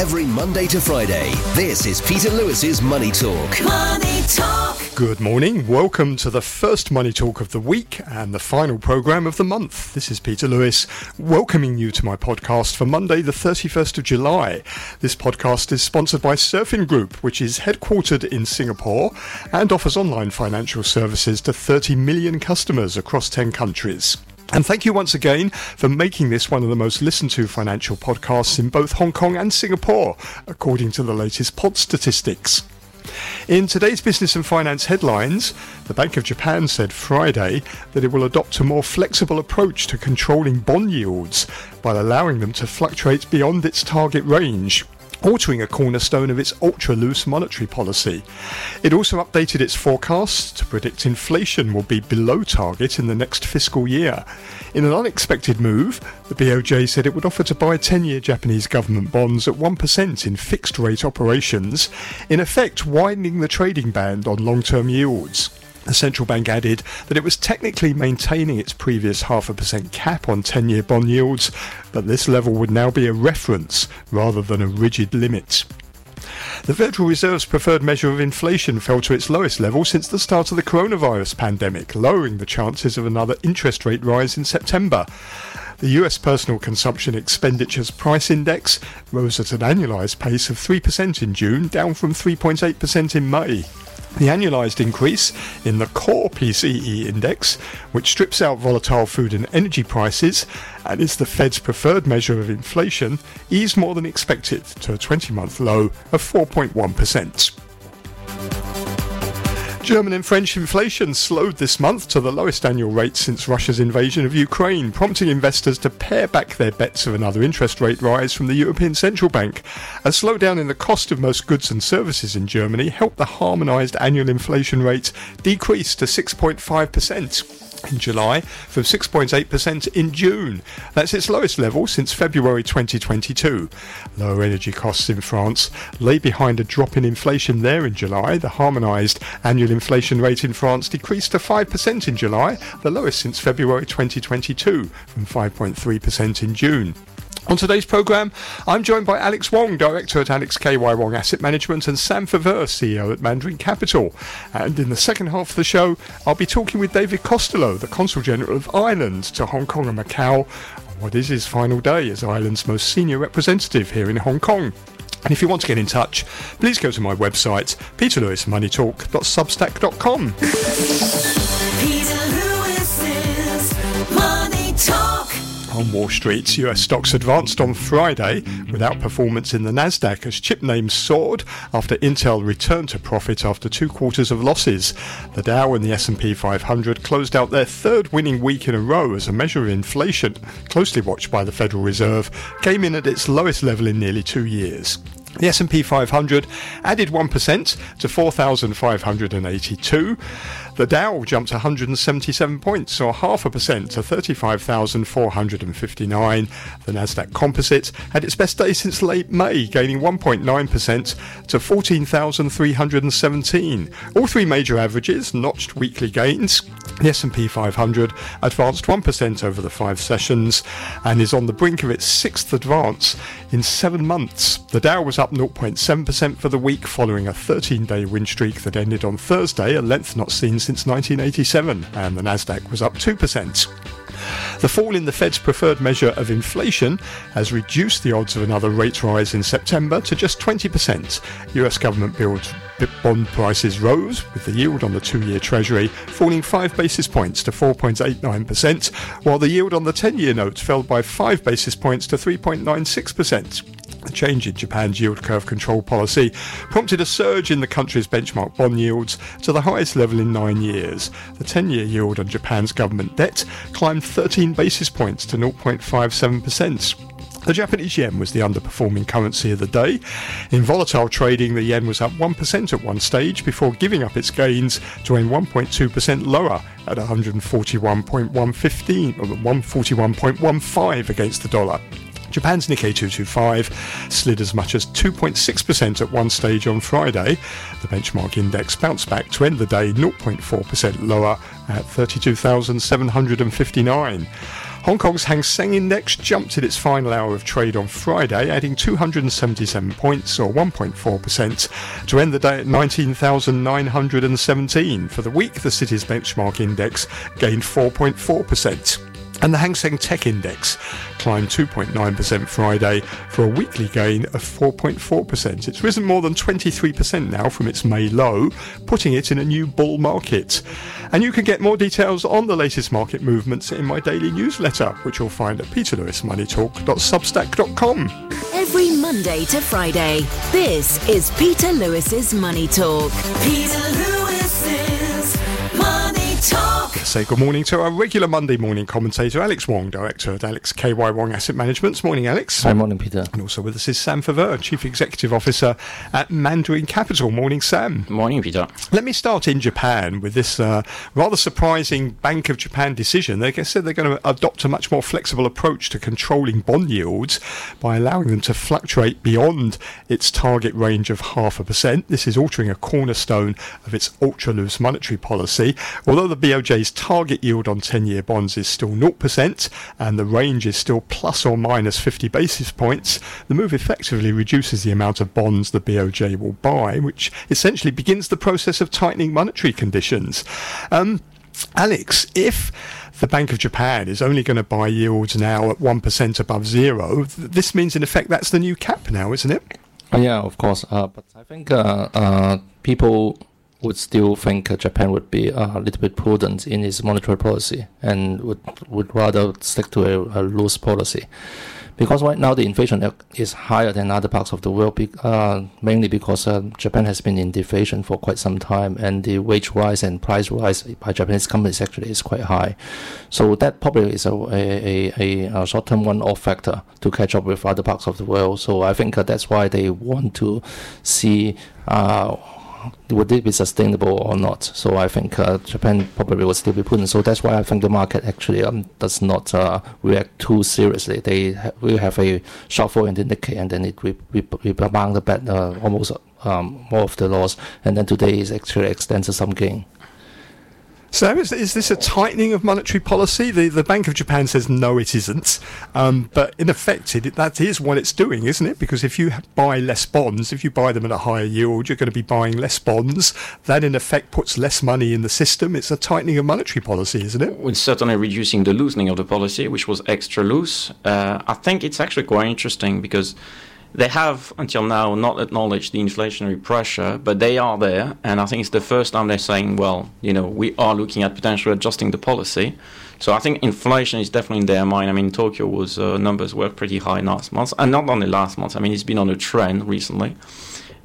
every Monday to Friday. This is Peter Lewis's Money Talk. Money Talk. Good morning. Welcome to the first Money Talk of the week and the final programme of the month. This is Peter Lewis welcoming you to my podcast for Monday, the 31st of July. This podcast is sponsored by Surfin Group, which is headquartered in Singapore and offers online financial services to 30 million customers across 10 countries. And thank you once again for making this one of the most listened to financial podcasts in both Hong Kong and Singapore, according to the latest pod statistics. In today's business and finance headlines, the Bank of Japan said Friday that it will adopt a more flexible approach to controlling bond yields by allowing them to fluctuate beyond its target range, altering a cornerstone of its ultra-loose monetary policy. It also updated its forecasts to predict inflation will be below target in the next fiscal year. In an unexpected move, the BOJ said it would offer to buy 10-year Japanese government bonds at 1% in fixed-rate operations, in effect widening the trading band on long-term yields. The central bank added that it was technically maintaining its previous 0.5% cap on 10-year bond yields, but this level would now be a reference rather than a rigid limit. The Federal Reserve's preferred measure of inflation fell to its lowest level since the start of the coronavirus pandemic, lowering the chances of another interest rate rise in September. The US Personal Consumption Expenditures Price Index rose at an annualised pace of 3% in June, down from 3.8% in May. The annualised increase in the core PCE index, which strips out volatile food and energy prices and is the Fed's preferred measure of inflation, eased more than expected to a 20-month low of 4.1%. German and French inflation slowed this month to the lowest annual rate since Russia's invasion of Ukraine, prompting investors to pare back their bets of another interest rate rise from the European Central Bank. A slowdown in the cost of most goods and services in Germany helped the harmonised annual inflation rate decrease to 6.5% in July from 6.8% in June. That's its lowest level since February 2022. Lower energy costs in France lay behind a drop in inflation there in July. The harmonised annual inflation rate in France decreased to 5% in July, the lowest since February 2022, from 5.3% in June. On today's programme, I'm joined by Alex Wong, Director at Alex K. Y. Wong Asset Management, and Sam Faveur, CEO at Mandarin Capital. And in the second half of the show, I'll be talking with David Costello, the Consul General of Ireland, to Hong Kong and Macao, on what is his final day as Ireland's most senior representative here in Hong Kong. And if you want to get in touch, please go to my website, peterlewismoneytalk.substack.com. Peter Lewis is Money Talk. On Wall Street, US stocks advanced on Friday with outperformance in the Nasdaq as chip names soared after Intel returned to profit after two quarters of losses. The Dow and the S&P 500 closed out their third winning week in a row as a measure of inflation, closely watched by the Federal Reserve, came in at its lowest level in nearly 2 years. The S&P 500 added 1% to 4,582. The Dow jumped 177 points, or 0.5% to 35,459. The Nasdaq Composite had its best day since late May, gaining 1.9% to 14,317. All three major averages notched weekly gains. The S&P 500 advanced 1% over the 5 sessions and is on the brink of its 6th advance in 7 months. The Dow was up 0.7% for the week following a 13-day win streak that ended on Thursday, a length not seen since 1987, and the Nasdaq was up 2%. The fall in the Fed's preferred measure of inflation has reduced the odds of another rate rise in September to just 20%. US government bond prices rose, with the yield on the 2-year Treasury falling 5 basis points to 4.89%, while the yield on the 10-year note fell by 5 basis points to 3.96%. The change in Japan's yield curve control policy prompted a surge in the country's benchmark bond yields to the highest level in 9 years. The 10-year yield on Japan's government debt climbed 13 basis points to 0.57%. The Japanese yen was the underperforming currency of the day. In volatile trading, the yen was up 1% at one stage before giving up its gains to end 1.2% lower at 141.15 against the dollar. Japan's Nikkei 225 slid as much as 2.6% at one stage on Friday. The benchmark index bounced back to end the day 0.4% lower at 32,759. Hong Kong's Hang Seng Index jumped at its final hour of trade on Friday, adding 277 points or 1.4% to end the day at 19,917. For the week, the city's benchmark index gained 4.4%. And the Hang Seng Tech Index climbed 2.9% Friday for a weekly gain of 4.4%. It's risen more than 23% now from its May low, putting it in a new bull market. And you can get more details on the latest market movements in my daily newsletter, which you'll find at peterlewismoneytalk.substack.com. Every Monday to Friday, this is Peter Lewis's Money Talk. Peter Lewis's Money Talk. Say good morning to our regular Monday morning commentator, Alex Wong, director at Alex K. Y. Wong Asset Management. Morning, Alex. Hi, morning, Peter. And also with us is Sam Faveur, Chief Executive Officer at Mandarin Capital. Morning, Sam. Morning, Peter. Let me start in Japan with this rather surprising Bank of Japan decision. They said they're going to adopt a much more flexible approach to controlling bond yields by allowing them to fluctuate beyond its target range of 0.5%. This is altering a cornerstone of its ultra-loose monetary policy. Although the BOJ's target yield on 10-year bonds is still 0% and the range is still plus or minus 50 basis points, the move effectively reduces the amount of bonds the BOJ will buy, which essentially begins the process of tightening monetary conditions. Alex, if the Bank of Japan is only going to buy yields now at 1% above zero, this means in effect that's the new cap now, isn't it? Yeah, of course. But I think people would still think Japan would be a little bit prudent in its monetary policy and would rather stick to a loose policy. Because right now the inflation is higher than other parts of the world, mainly because Japan has been in deflation for quite some time, and the wage rise and price rise by Japanese companies actually is quite high. So that probably is a short-term one-off factor to catch up with other parts of the world. So I think that's why they want to see would it be sustainable or not. So I think Japan probably will still be prudent. So that's why I think the market actually does not react too seriously. They will have a shuffle in the Nikkei, and then it will bounce back almost more of the loss. And then today is actually extends to some gain. So is this a tightening of monetary policy? The Bank of Japan says no, it isn't. But in effect, that is what it's doing, isn't it? Because if you buy less bonds, if you buy them at a higher yield, you're going to be buying less bonds. That in effect puts less money in the system. It's a tightening of monetary policy, isn't it? It's certainly reducing the loosening of the policy, which was extra loose. I think it's actually quite interesting because they have until now not acknowledged the inflationary pressure, but they are there, and I think it's the first time they're saying, well, you know, we are looking at potentially adjusting the policy. So I think inflation is definitely in their mind. I mean, Tokyo was numbers were pretty high last month, and not only last month. I mean, it's been on a trend recently.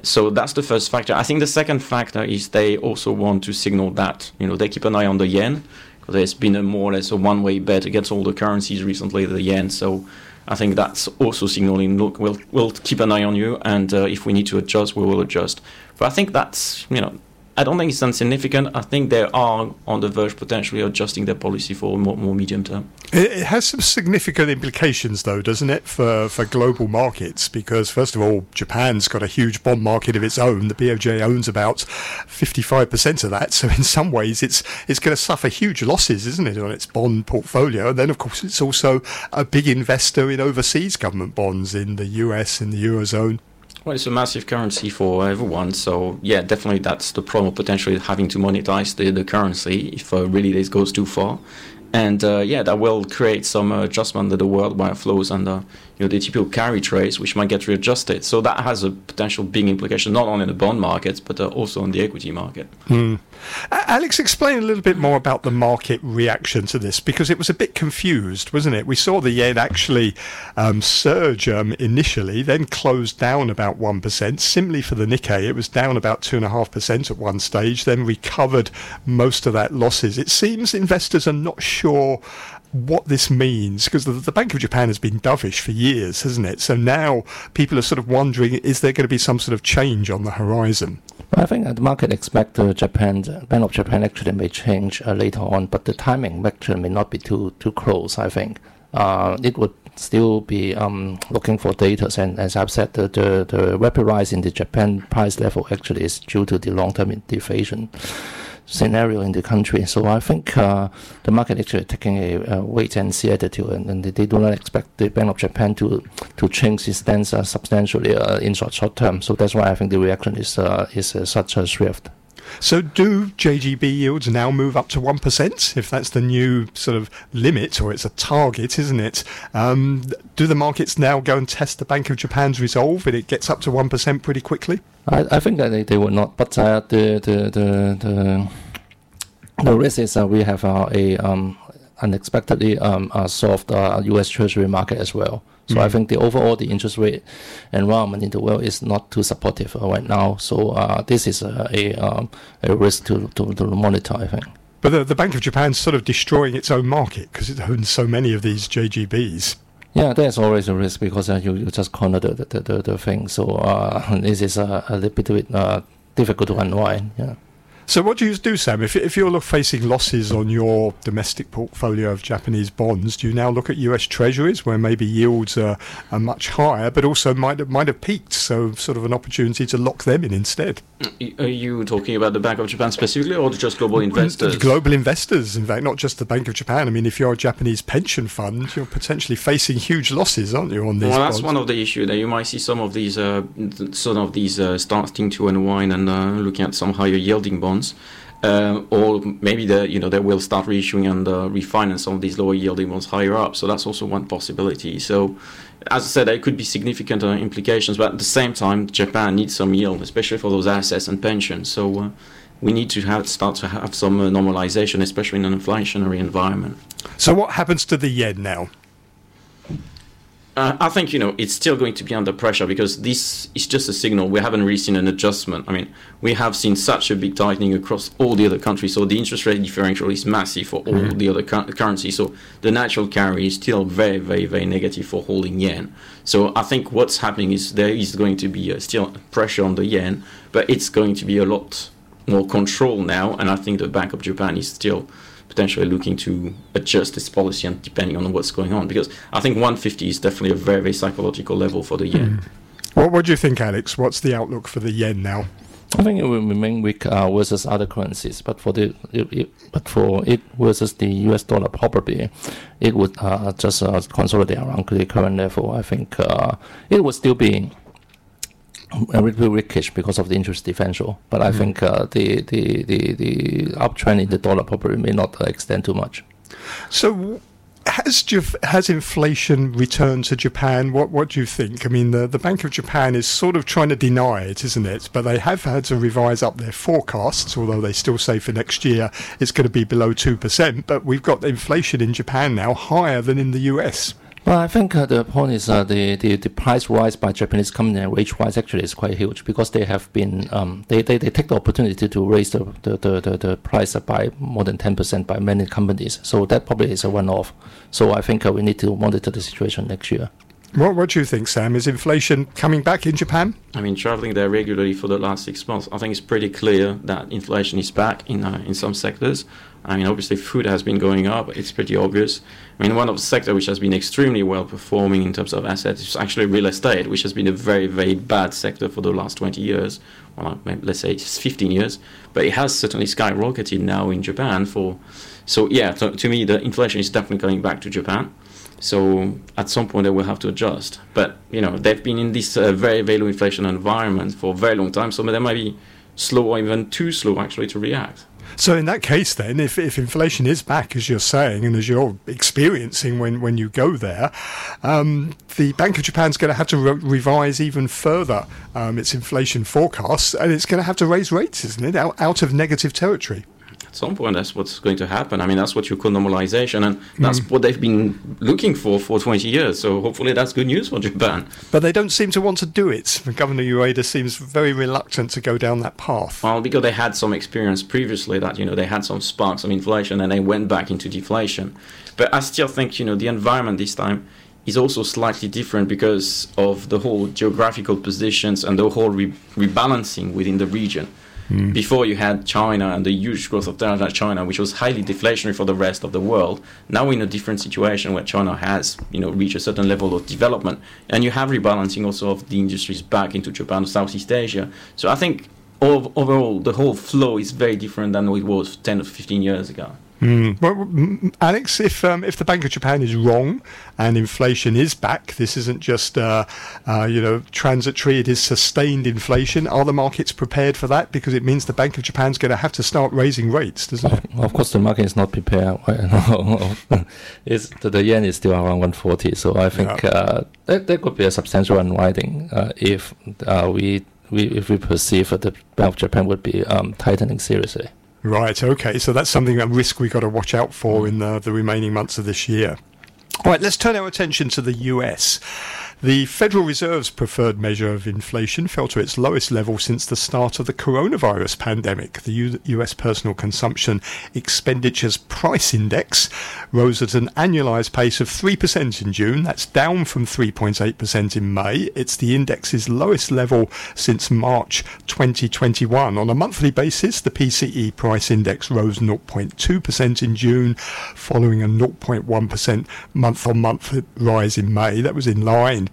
So that's the first factor. I think the second factor is they also want to signal that, you know, they keep an eye on the yen, because there's been a more or less a one-way bet against all the currencies recently, the yen. So I think that's also signaling, look, we'll keep an eye on you, and if we need to adjust, we will adjust. But I think that's, you know, I don't think it's insignificant. I think they are on the verge potentially adjusting their policy for more medium term. It has some significant implications, though, doesn't it, for global markets? Because, first of all, Japan's got a huge bond market of its own. The BOJ owns about 55% of that. So in some ways, it's going to suffer huge losses, isn't it, on its bond portfolio? And then, of course, it's also a big investor in overseas government bonds in the US, in the Eurozone. Well, it's a massive currency for everyone, so yeah, definitely that's the problem, potentially having to monetize the currency if really this goes too far. And yeah, that will create some adjustment to the worldwide flows and you know, the typical carry trades, which might get readjusted. So that has a potential big implication, not only in the bond markets, but also on the equity market. Mm. Alex, explain a little bit more about the market reaction to this, because it was a bit confused, wasn't it? We saw the yen actually surge initially, then closed down about 1%. Similarly for the Nikkei, it was down about 2.5% at one stage, then recovered most of that losses. It seems investors are not sure what this means, because the Bank of Japan has been dovish for years, hasn't it? So now people are sort of wondering, is there going to be some sort of change on the horizon? Well, I think the market expects the Bank of Japan actually may change later on, but the timing actually may not be too close, I think. It would still be looking for data, and as I've said, the rapid rise in the Japan price level actually is due to the long-term deflation. scenario in the country. So I think the market actually taking a wait-and-see attitude, and they do not expect the Bank of Japan to change its stance substantially in short term. So that's why I think the reaction is such a swift. So do JGB yields now move up to 1%, if that's the new sort of limit, or it's a target, isn't it? Do the markets now go and test the Bank of Japan's resolve, and it gets up to 1% pretty quickly? I think that they would not, but the risk is we have unexpectedly soft U.S. Treasury market as well. So I think the overall the interest rate environment in the world is not too supportive right now. So this is a risk to monitor, I think. But the Bank of Japan is sort of destroying its own market because it owns so many of these JGBs. Yeah, there's always a risk because you just corner the thing. So this is a little bit difficult to unwind, yeah. So what do you do, Sam? If you're facing losses on your domestic portfolio of Japanese bonds, do you now look at US Treasuries where maybe yields are much higher but also might have peaked, so sort of an opportunity to lock them in instead? Are you talking about the Bank of Japan specifically or just global investors? Global investors, in fact, not just the Bank of Japan. I mean, if you're a Japanese pension fund, you're potentially facing huge losses, aren't you, on these bonds? That's one of the issues, that you might see some of these starting to unwind and looking at some higher yielding bonds. Or maybe they will start reissuing and refinance some of these lower yielding ones higher up. So that's also one possibility. So as I said, there could be significant implications, but at the same time, Japan needs some yield, especially for those assets and pensions. So we need to start to have some normalization, especially in an inflationary environment. So what happens to the yen now? I think, it's still going to be under pressure because this is just a signal. We haven't really seen an adjustment. I mean, we have seen such a big tightening across all the other countries, so the interest rate differential is massive for all the other currencies. So the natural carry is still very, very, very negative for holding yen. So I think what's happening is there is going to be still pressure on the yen, but it's going to be a lot more control now, and I think the Bank of Japan is still potentially looking to adjust its policy and depending on what's going on, because I think 150 is definitely a very, very psychological level for the yen. What do you think, Alex? What's the outlook for the yen now? I think it will remain weak versus other currencies, but for it versus the US dollar, probably it would just consolidate around the current level. I think it would still be a little rickish because of the interest differential, but I think the uptrend in the dollar probably may not extend too much. So has inflation returned to Japan? What do you think? I mean, the Bank of Japan is sort of trying to deny it, isn't it? But they have had to revise up their forecasts, although they still say for next year it's going to be below 2%, but we've got inflation in Japan now higher than in the US. Well, I think the point is the price rise by Japanese company and wage rise actually is quite huge because they have been they take the opportunity to raise the price by more than 10% by many companies. So that probably is a one-off. So I think we need to monitor the situation next year. What do you think, Sam? Is inflation coming back in Japan? I mean, traveling there regularly for the last 6 months, I think it's pretty clear that inflation is back in some sectors. I mean, obviously, food has been going up. It's pretty obvious. I mean, one of the sectors which has been extremely well-performing in terms of assets is actually real estate, which has been a very, very bad sector for the last 20 years. Well, let's say it's 15 years. But it has certainly skyrocketed now in Japan. To me, the inflation is definitely coming back to Japan. So at some point, they will have to adjust. But, they've been in this very, very low inflation environment for a very long time. So they might be slow or even too slow, actually, to react. So in that case, then, if inflation is back, as you're saying, and as you're experiencing when you go there, the Bank of Japan's going to have to revise even further its inflation forecasts, and it's going to have to raise rates, isn't it, out of negative territory? At some point, that's what's going to happen. I mean, that's what you call normalization, and that's what they've been looking for 20 years. So hopefully that's good news for Japan. But they don't seem to want to do it. Governor Ueda seems very reluctant to go down that path. Well, because they had some experience previously that, they had some sparks of inflation and they went back into deflation. But I still think, the environment this time is also slightly different because of the whole geographical positions and the whole rebalancing within the region. Before you had China and the huge growth of China, which was highly deflationary for the rest of the world. Now we're in a different situation where China has, reached a certain level of development. And you have rebalancing also of the industries back into Japan, Southeast Asia. So I think overall, the whole flow is very different than it was 10 or 15 years ago. Mm. Well, Alex, if the Bank of Japan is wrong and inflation is back, this isn't just transitory; it is sustained inflation. Are the markets prepared for that? Because it means the Bank of Japan's going to have to start raising rates, doesn't it? Of course, the market is not prepared. The yen is still around 140, so I think there could be a substantial unwinding if we perceive that the Bank of Japan would be tightening seriously. Right, okay, so that's something, a risk we've got to watch out for in the remaining months of this year. All right, let's turn our attention to the US. The Federal Reserve's preferred measure of inflation fell to its lowest level since the start of the coronavirus pandemic. The US Personal Consumption Expenditures Price Index rose at an annualized pace of 3% in June. That's down from 3.8% in May. It's the index's lowest level since March 2021. On a monthly basis, the PCE price index rose 0.2% in June, following a 0.1% month-on-month rise in May. That was in line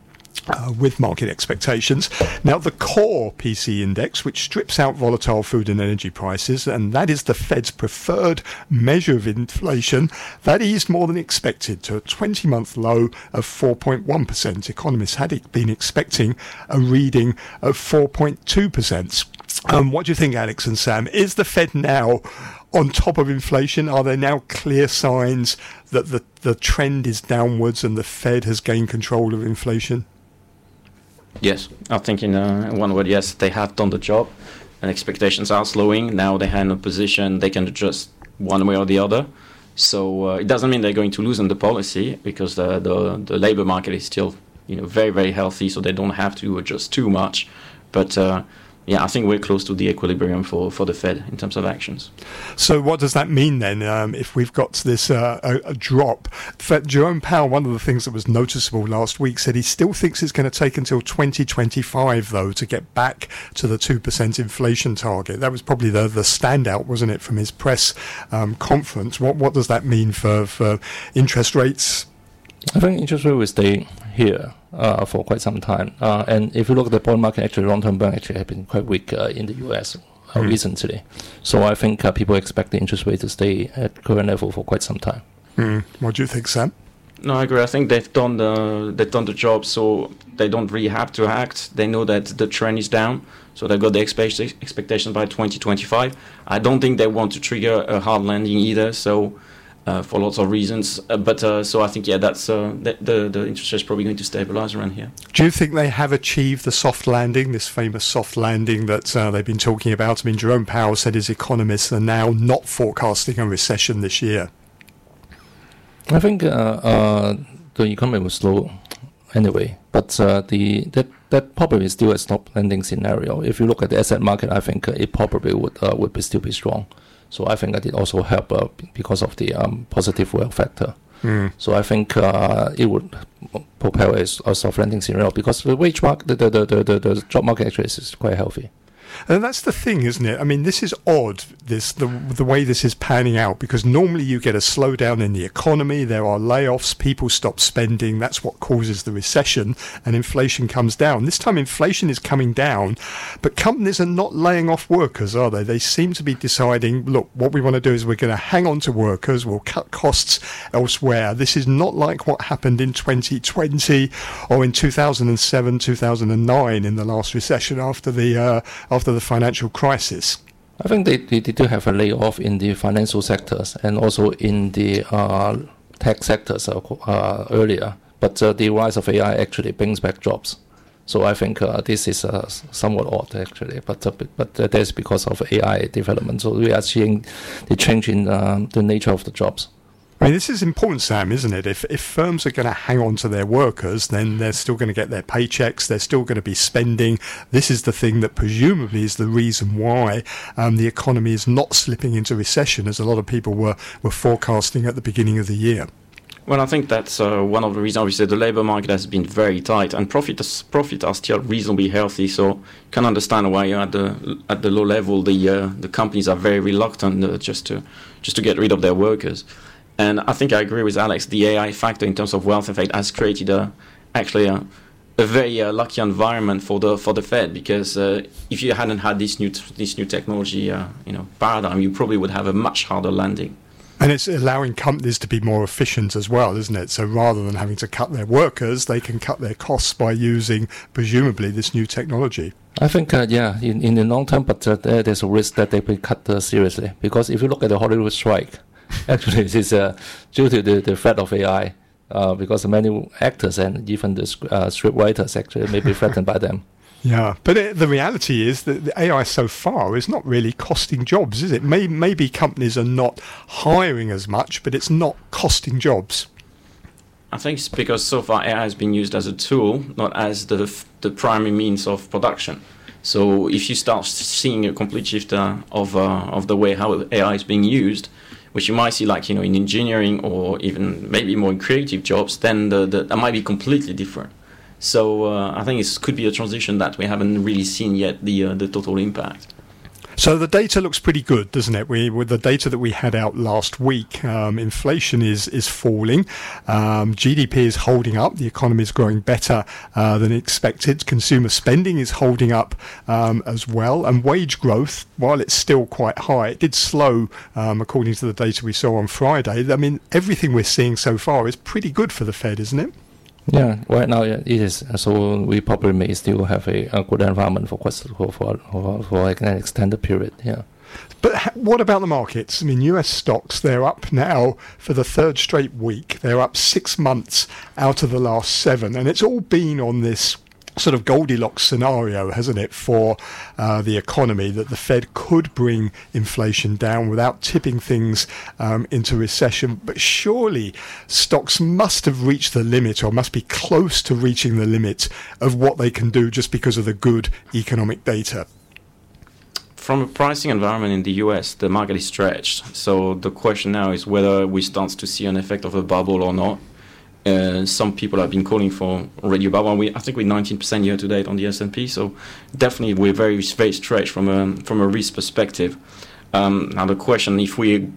with market expectations. Now, the core PCE index, which strips out volatile food and energy prices, and that is the Fed's preferred measure of inflation, that eased more than expected to a 20-month low of 4.1%. Economists had been expecting a reading of 4.2%. What do you think, Alex and Sam? Is the Fed now on top of inflation? Are there now clear signs that the trend is downwards and the Fed has gained control of inflation? Yes, I think in one word, yes, they have done the job and expectations are slowing. Now they are in a position they can adjust one way or the other. So it doesn't mean they're going to loosen the policy because the labour market is still very, very healthy, so they don't have to adjust too much. But I think we're close to the equilibrium for the Fed in terms of actions. So what does that mean then if we've got this a drop? Jerome Powell, one of the things that was noticeable last week, said he still thinks it's going to take until 2025, though, to get back to the 2% inflation target. That was probably the standout, wasn't it, from his press conference. What does that mean for interest rates? I think interest rate will stay here for quite some time. And if you look at the bond market, actually long-term bond actually have been quite weak in the U.S. Recently. So I think people expect the interest rate to stay at current level for quite some time. Mm. What do you think, Sam? No, I agree. I think they've done the job, so they don't really have to act. They know that the trend is down, so they've got the expectation by 2025. I don't think they want to trigger a hard landing either, so... for lots of reasons, so I think that's the interest rate is probably going to stabilise around here. Do you think they have achieved the soft landing, this famous soft landing that they've been talking about? I mean, Jerome Powell said his economists are now not forecasting a recession this year. I think the economy will slow anyway, but that probably is still a soft landing scenario. If you look at the asset market, I think it probably would still be strong. So I think that it also helped because of the positive wealth factor. Mm. So I think it would propel a soft landing scenario because the wage market, the job market actually is quite healthy. And that's the thing, isn't it? I mean, this is odd, the way this is panning out, because normally you get a slowdown in the economy, there are layoffs, people stop spending, that's what causes the recession, and inflation comes down. This time inflation is coming down, but companies are not laying off workers, are they? They seem to be deciding, look, what we want to do is we're going to hang on to workers, we'll cut costs elsewhere. This is not like what happened in 2020 or in 2007, 2009 in the last recession after the financial crisis. I think they do have a layoff in the financial sectors and also in the tech sectors earlier. But the rise of AI actually brings back jobs. So I think this is somewhat odd actually, but that's because of AI development. So we are seeing the change in the nature of the jobs. I mean, this is important, Sam, isn't it? If firms are going to hang on to their workers, then they're still going to get their paychecks, they're still going to be spending. This is the thing that presumably is the reason why the economy is not slipping into recession, as a lot of people were forecasting at the beginning of the year. Well, I think that's one of the reasons. Obviously, the labour market has been very tight, and profits are still reasonably healthy. So you can understand why at the low level, the companies are very reluctant just to get rid of their workers. And I think I agree with Alex. The AI factor in terms of wealth effect has created a, actually a, a very lucky environment for the Fed, because if you hadn't had this new technology paradigm, you probably would have a much harder landing. And it's allowing companies to be more efficient as well, isn't it? So rather than having to cut their workers, they can cut their costs by using, presumably, this new technology. I think, in the long term, but there's a risk that they will cut seriously. Because if you look at the Hollywood strike, actually, this is due to the threat of AI. Because many actors and even the scriptwriters actually may be threatened by them. Yeah, but the reality is that the AI so far is not really costing jobs, is it? Maybe companies are not hiring as much, but it's not costing jobs. I think it's because so far AI has been used as a tool, not as the primary means of production. So if you start seeing a complete shift of the way how AI is being used, which you might see in engineering or even maybe more in creative jobs, then that might be completely different. So I think it could be a transition that we haven't really seen yet, the total impact. So the data looks pretty good, doesn't it? With the data that we had out last week, inflation is falling, GDP is holding up, the economy is growing better than expected, consumer spending is holding up as well, and wage growth, while it's still quite high, it did slow according to the data we saw on Friday. I mean, everything we're seeing so far is pretty good for the Fed, isn't it? Yeah, right now it is. So we probably may still have a good environment for an extended period. Yeah. But what about the markets? I mean, US stocks, they're up now for the third straight week. They're up 6 months out of the last 7. And it's all been on this sort of Goldilocks scenario, hasn't it, for the economy, that the Fed could bring inflation down without tipping things into recession. But surely stocks must have reached the limit, or must be close to reaching the limit of what they can do, just because of the good economic data. From a pricing environment in the US, the market is stretched. So the question now is whether we start to see an effect of a bubble or not. Some people have been calling for already a bubble. I think we're 19% year to date on the S&P, so definitely we're very, very stretched from a risk perspective. Now the question, if we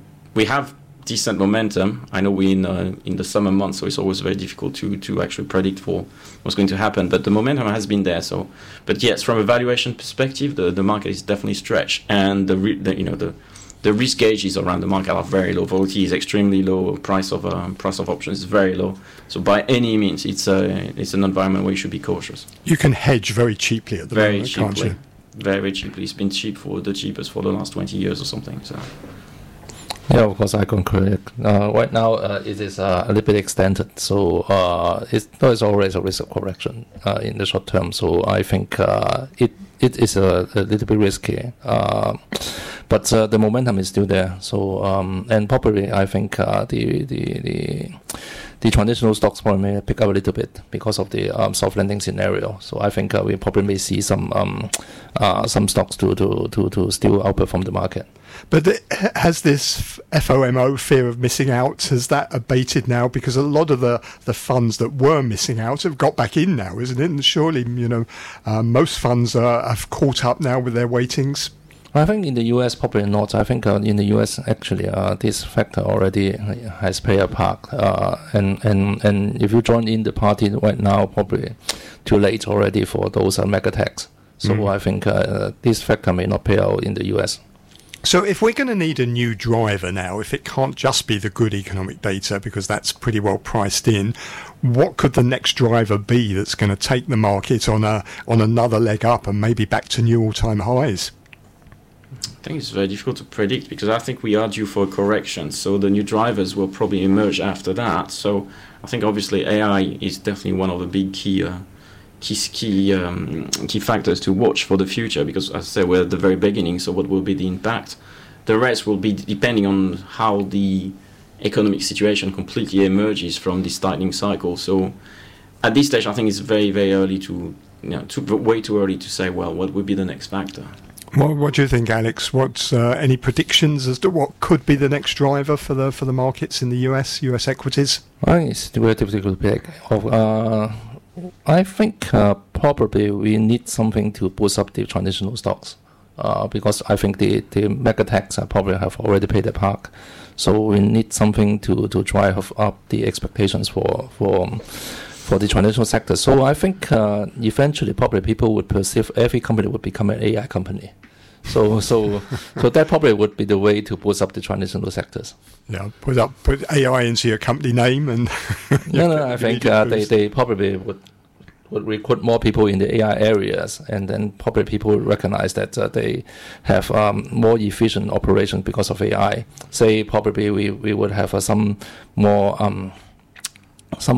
have decent momentum, I know we're in the summer months, so it's always very difficult to actually predict for what's going to happen. But the momentum has been there. So, but yes, from a valuation perspective, the market is definitely stretched, and the risk gauges around the market are very low. Volatility is extremely low. Price of options is very low. So by any means, it's an environment where you should be cautious. You can hedge very cheaply at the moment, can't you? Very cheaply. It's been cheap for the cheapest for the last 20 years or something. So. Yeah, of course, I concur. Right now, it is a little bit extended. So there's always a risk of correction in the short term. So I think it is a little bit risky. But the momentum is still there. So and probably I think the traditional stocks probably may pick up a little bit because of the soft landing scenario. So I think we probably may see some stocks to still outperform the market. But has this FOMO, fear of missing out, has that abated now? Because a lot of the funds that were missing out have got back in now, isn't it? And surely, most funds have caught up now with their weightings. I think in the US probably not. I think in the US actually this factor already has played a part. And if you join in the party right now, probably too late already for those mega techs. So I think this factor may not play out in the US. So if we're going to need a new driver now, if it can't just be the good economic data, because that's pretty well priced in, what could the next driver be that's going to take the market on another leg up and maybe back to new all-time highs? I think it's very difficult to predict, because I think we are due for a correction. So the new drivers will probably emerge after that. So I think obviously AI is definitely one of the big key factors to watch for the future, because as I said, we're at the very beginning. So what will be the impact? The rest will be depending on how the economic situation completely emerges from this tightening cycle. So at this stage, I think it's very, very early way too early to say, well, what would be the next factor? What do you think, Alex? What's any predictions as to what could be the next driver for the markets in the US equities? I think it's relatively good pick. I think probably we need something to boost up the traditional stocks, because I think the mega techs probably have already played their part. So we need something to drive up the expectations for for the traditional sector. So I think eventually probably people would perceive every company would become an AI company. So that probably would be the way to boost up the traditional sectors. Yeah, put AI into your company name and I think they probably would recruit more people in the AI areas, and then probably people would recognize that they have more efficient operation because of AI. Say probably we would have some more efficient, some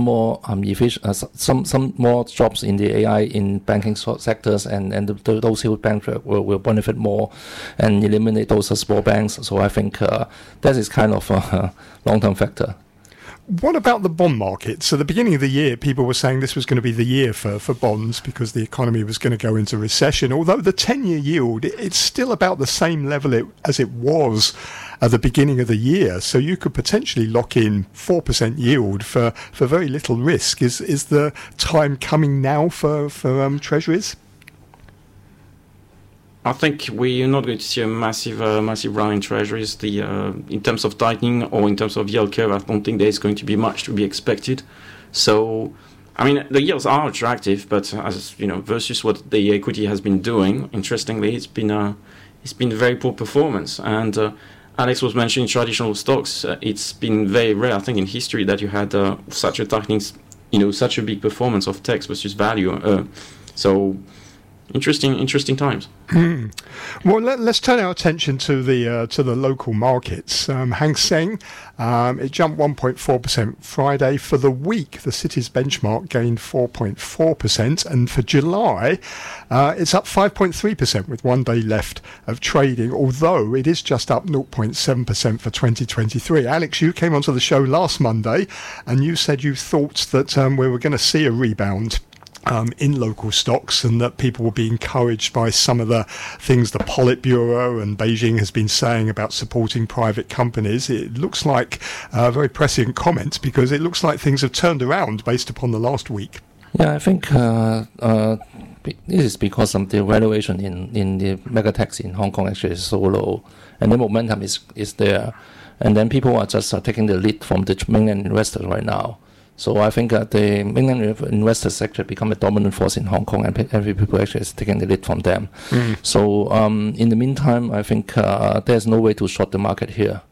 more jobs in the AI in banking sectors, and those huge banks will benefit more and eliminate those small banks. So I think that is kind of a long-term factor. What about the bond market? So at the beginning of the year, people were saying this was going to be the year for bonds because the economy was going to go into recession, although the 10-year yield, it's still about the same level as it was at the beginning of the year. So you could potentially lock in 4% yield for very little risk. Is the time coming now for treasuries? I think we are not going to see a massive run in treasuries. In terms of tightening or in terms of yield curve, I don't think there is going to be much to be expected. So, I mean, the yields are attractive, but as you know, versus what the equity has been doing, interestingly, it's been very poor performance. And Alex was mentioning traditional stocks. It's been very rare, I think, in history that you had such a tightening, such a big performance of tech versus value. Interesting times. Well, let's turn our attention to the local markets. Hang Seng, it jumped 1.4% Friday. For the week, the city's benchmark gained 4.4%, and for July, it's up 5.3% with 1 day left of trading. Although it is just up 0.7% for 2023. Alex, you came onto the show last Monday, and you said you thought that we were going to see a rebound in local stocks, and that people will be encouraged by some of the things the Politburo and Beijing has been saying about supporting private companies. It looks like a very prescient comment, because it looks like things have turned around based upon the last week. Yeah, I think this is because of the valuation in the megatechs in Hong Kong actually is so low, and the momentum is there, and then people are just taking the lead from the mainland investors right now. So I think that the mainland investors actually become a dominant force in Hong Kong, and every people actually is taking the lead from them. So in the meantime, I think there's no way to short the market here.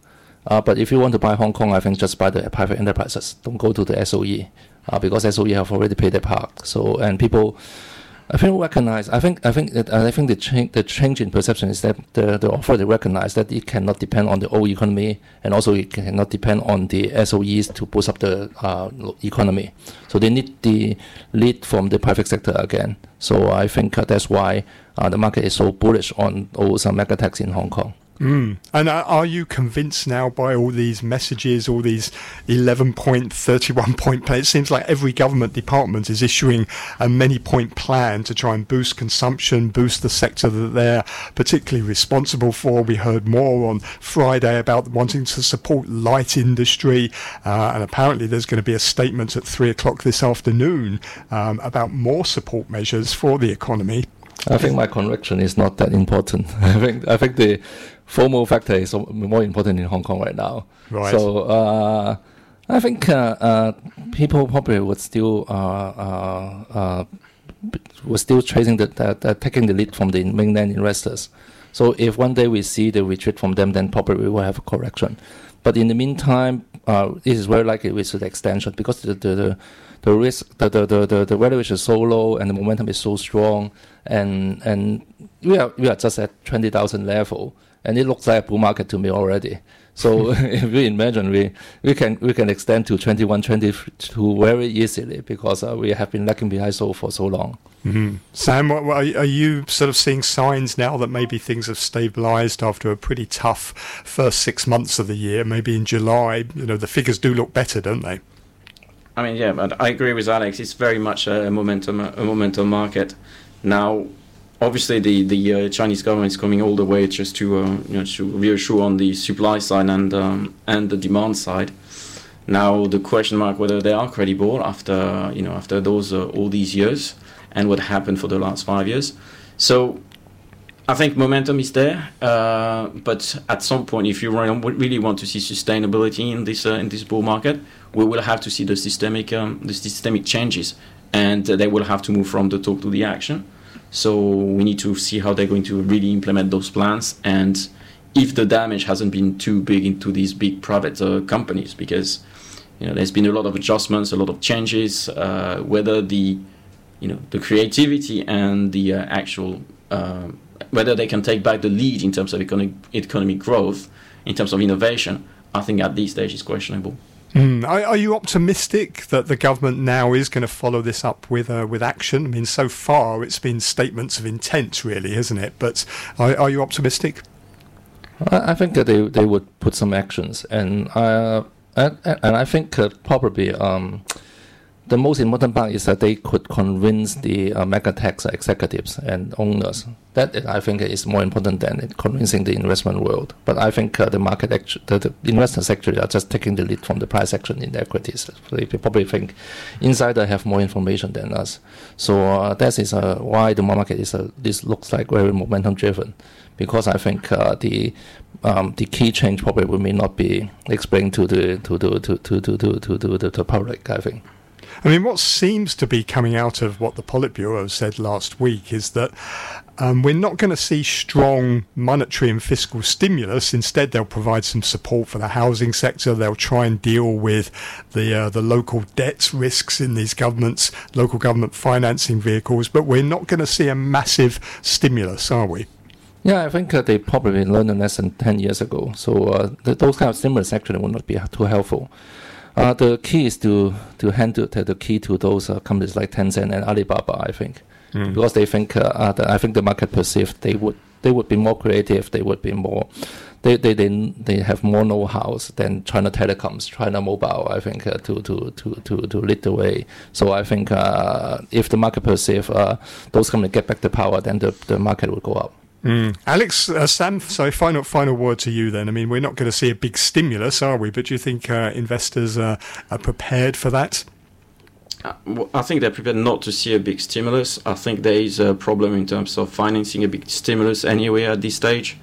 But if you want to buy Hong Kong, I think just buy the private enterprises. Don't go to the SOE, because SOE have already paid their part. So, and people, I think, recognize. I think the change in perception is that the authority recognize that it cannot depend on the old economy, and also it cannot depend on the SOEs to boost up the economy. So they need the lead from the private sector again. So I think that's why the market is so bullish on all some mega techs in Hong Kong. And are you convinced now by all these messages, all these 11-point, 31-point plans? It seems like every government department is issuing a many-point plan to try and boost consumption, boost the sector that they're particularly responsible for. We heard more on Friday about wanting to support light industry, and apparently there's going to be a statement at 3 o'clock this afternoon about more support measures for the economy. I think my conviction is not that important. I think the FOMO factor is more important in Hong Kong right now. Right. So I think people probably would still chasing taking the lead from the mainland investors. So if one day we see the retreat from them, then probably we will have a correction. But in the meantime, it is very likely we see the extension, because the risk, the valuation is so low and the momentum is so strong, and we are just at 20,000 level, and it looks like a bull market to me already. So if we imagine we can extend to 2122 very easily, because we have been lagging behind for so long. Mm-hmm. Sam, are you sort of seeing signs now that maybe things have stabilised after a pretty tough first 6 months of the year? Maybe in July, the figures do look better, don't they? I mean, yeah, but I agree with Alex. It's very much a momentum market. Now, obviously, the Chinese government is coming all the way just to reassure on the supply side and the demand side. Now, the question mark whether they are credible after all these years, and what happened for the last 5 years. So I think momentum is there, but at some point, if you really want to see sustainability in this bull market, we will have to see the systemic changes, and they will have to move from the talk to the action. So we need to see how they're going to really implement those plans, and if the damage hasn't been too big into these big private companies, because you know there's been a lot of adjustments, a lot of changes. Whether the the creativity and the actual whether they can take back the lead in terms of economic growth, in terms of innovation, I think at this stage is questionable. Are you optimistic that the government now is going to follow this up with action? I mean, so far it's been statements of intent, really, hasn't it? But are you optimistic? I think that they would put some actions, and I think probably. The most important part is that they could convince the mega tech executives and owners. That I think is more important than convincing the investment world. But I think the investors actually are just taking the lead from the price action in the equities. They probably think insiders have more information than us. So that is why the market is this looks like very momentum driven, because I think the key change probably may not be explained to the public. I think. I mean, what seems to be coming out of what the Politburo said last week is that we're not going to see strong monetary and fiscal stimulus. Instead, they'll provide some support for the housing sector. They'll try and deal with the local debt risks in these governments, local government financing vehicles. But we're not going to see a massive stimulus, are we? Yeah, I think they probably learned a lesson 10 years ago. So those kind of stimulus actually will not be too helpful. The key is to hand out the key to those companies like Tencent and Alibaba, I think, because they think I think the market perceived they would be more creative, they have more know-how than China Telecoms, China Mobile, I think, to lead the way. So I think if the market perceives those companies get back the power, then the market will go up. Alex, Sam, so final word to you then. I mean, we're not going to see a big stimulus, are we? But do you think investors are prepared for that? Well, I think they're prepared not to see a big stimulus. I think there is a problem in terms of financing a big stimulus anyway at this stage.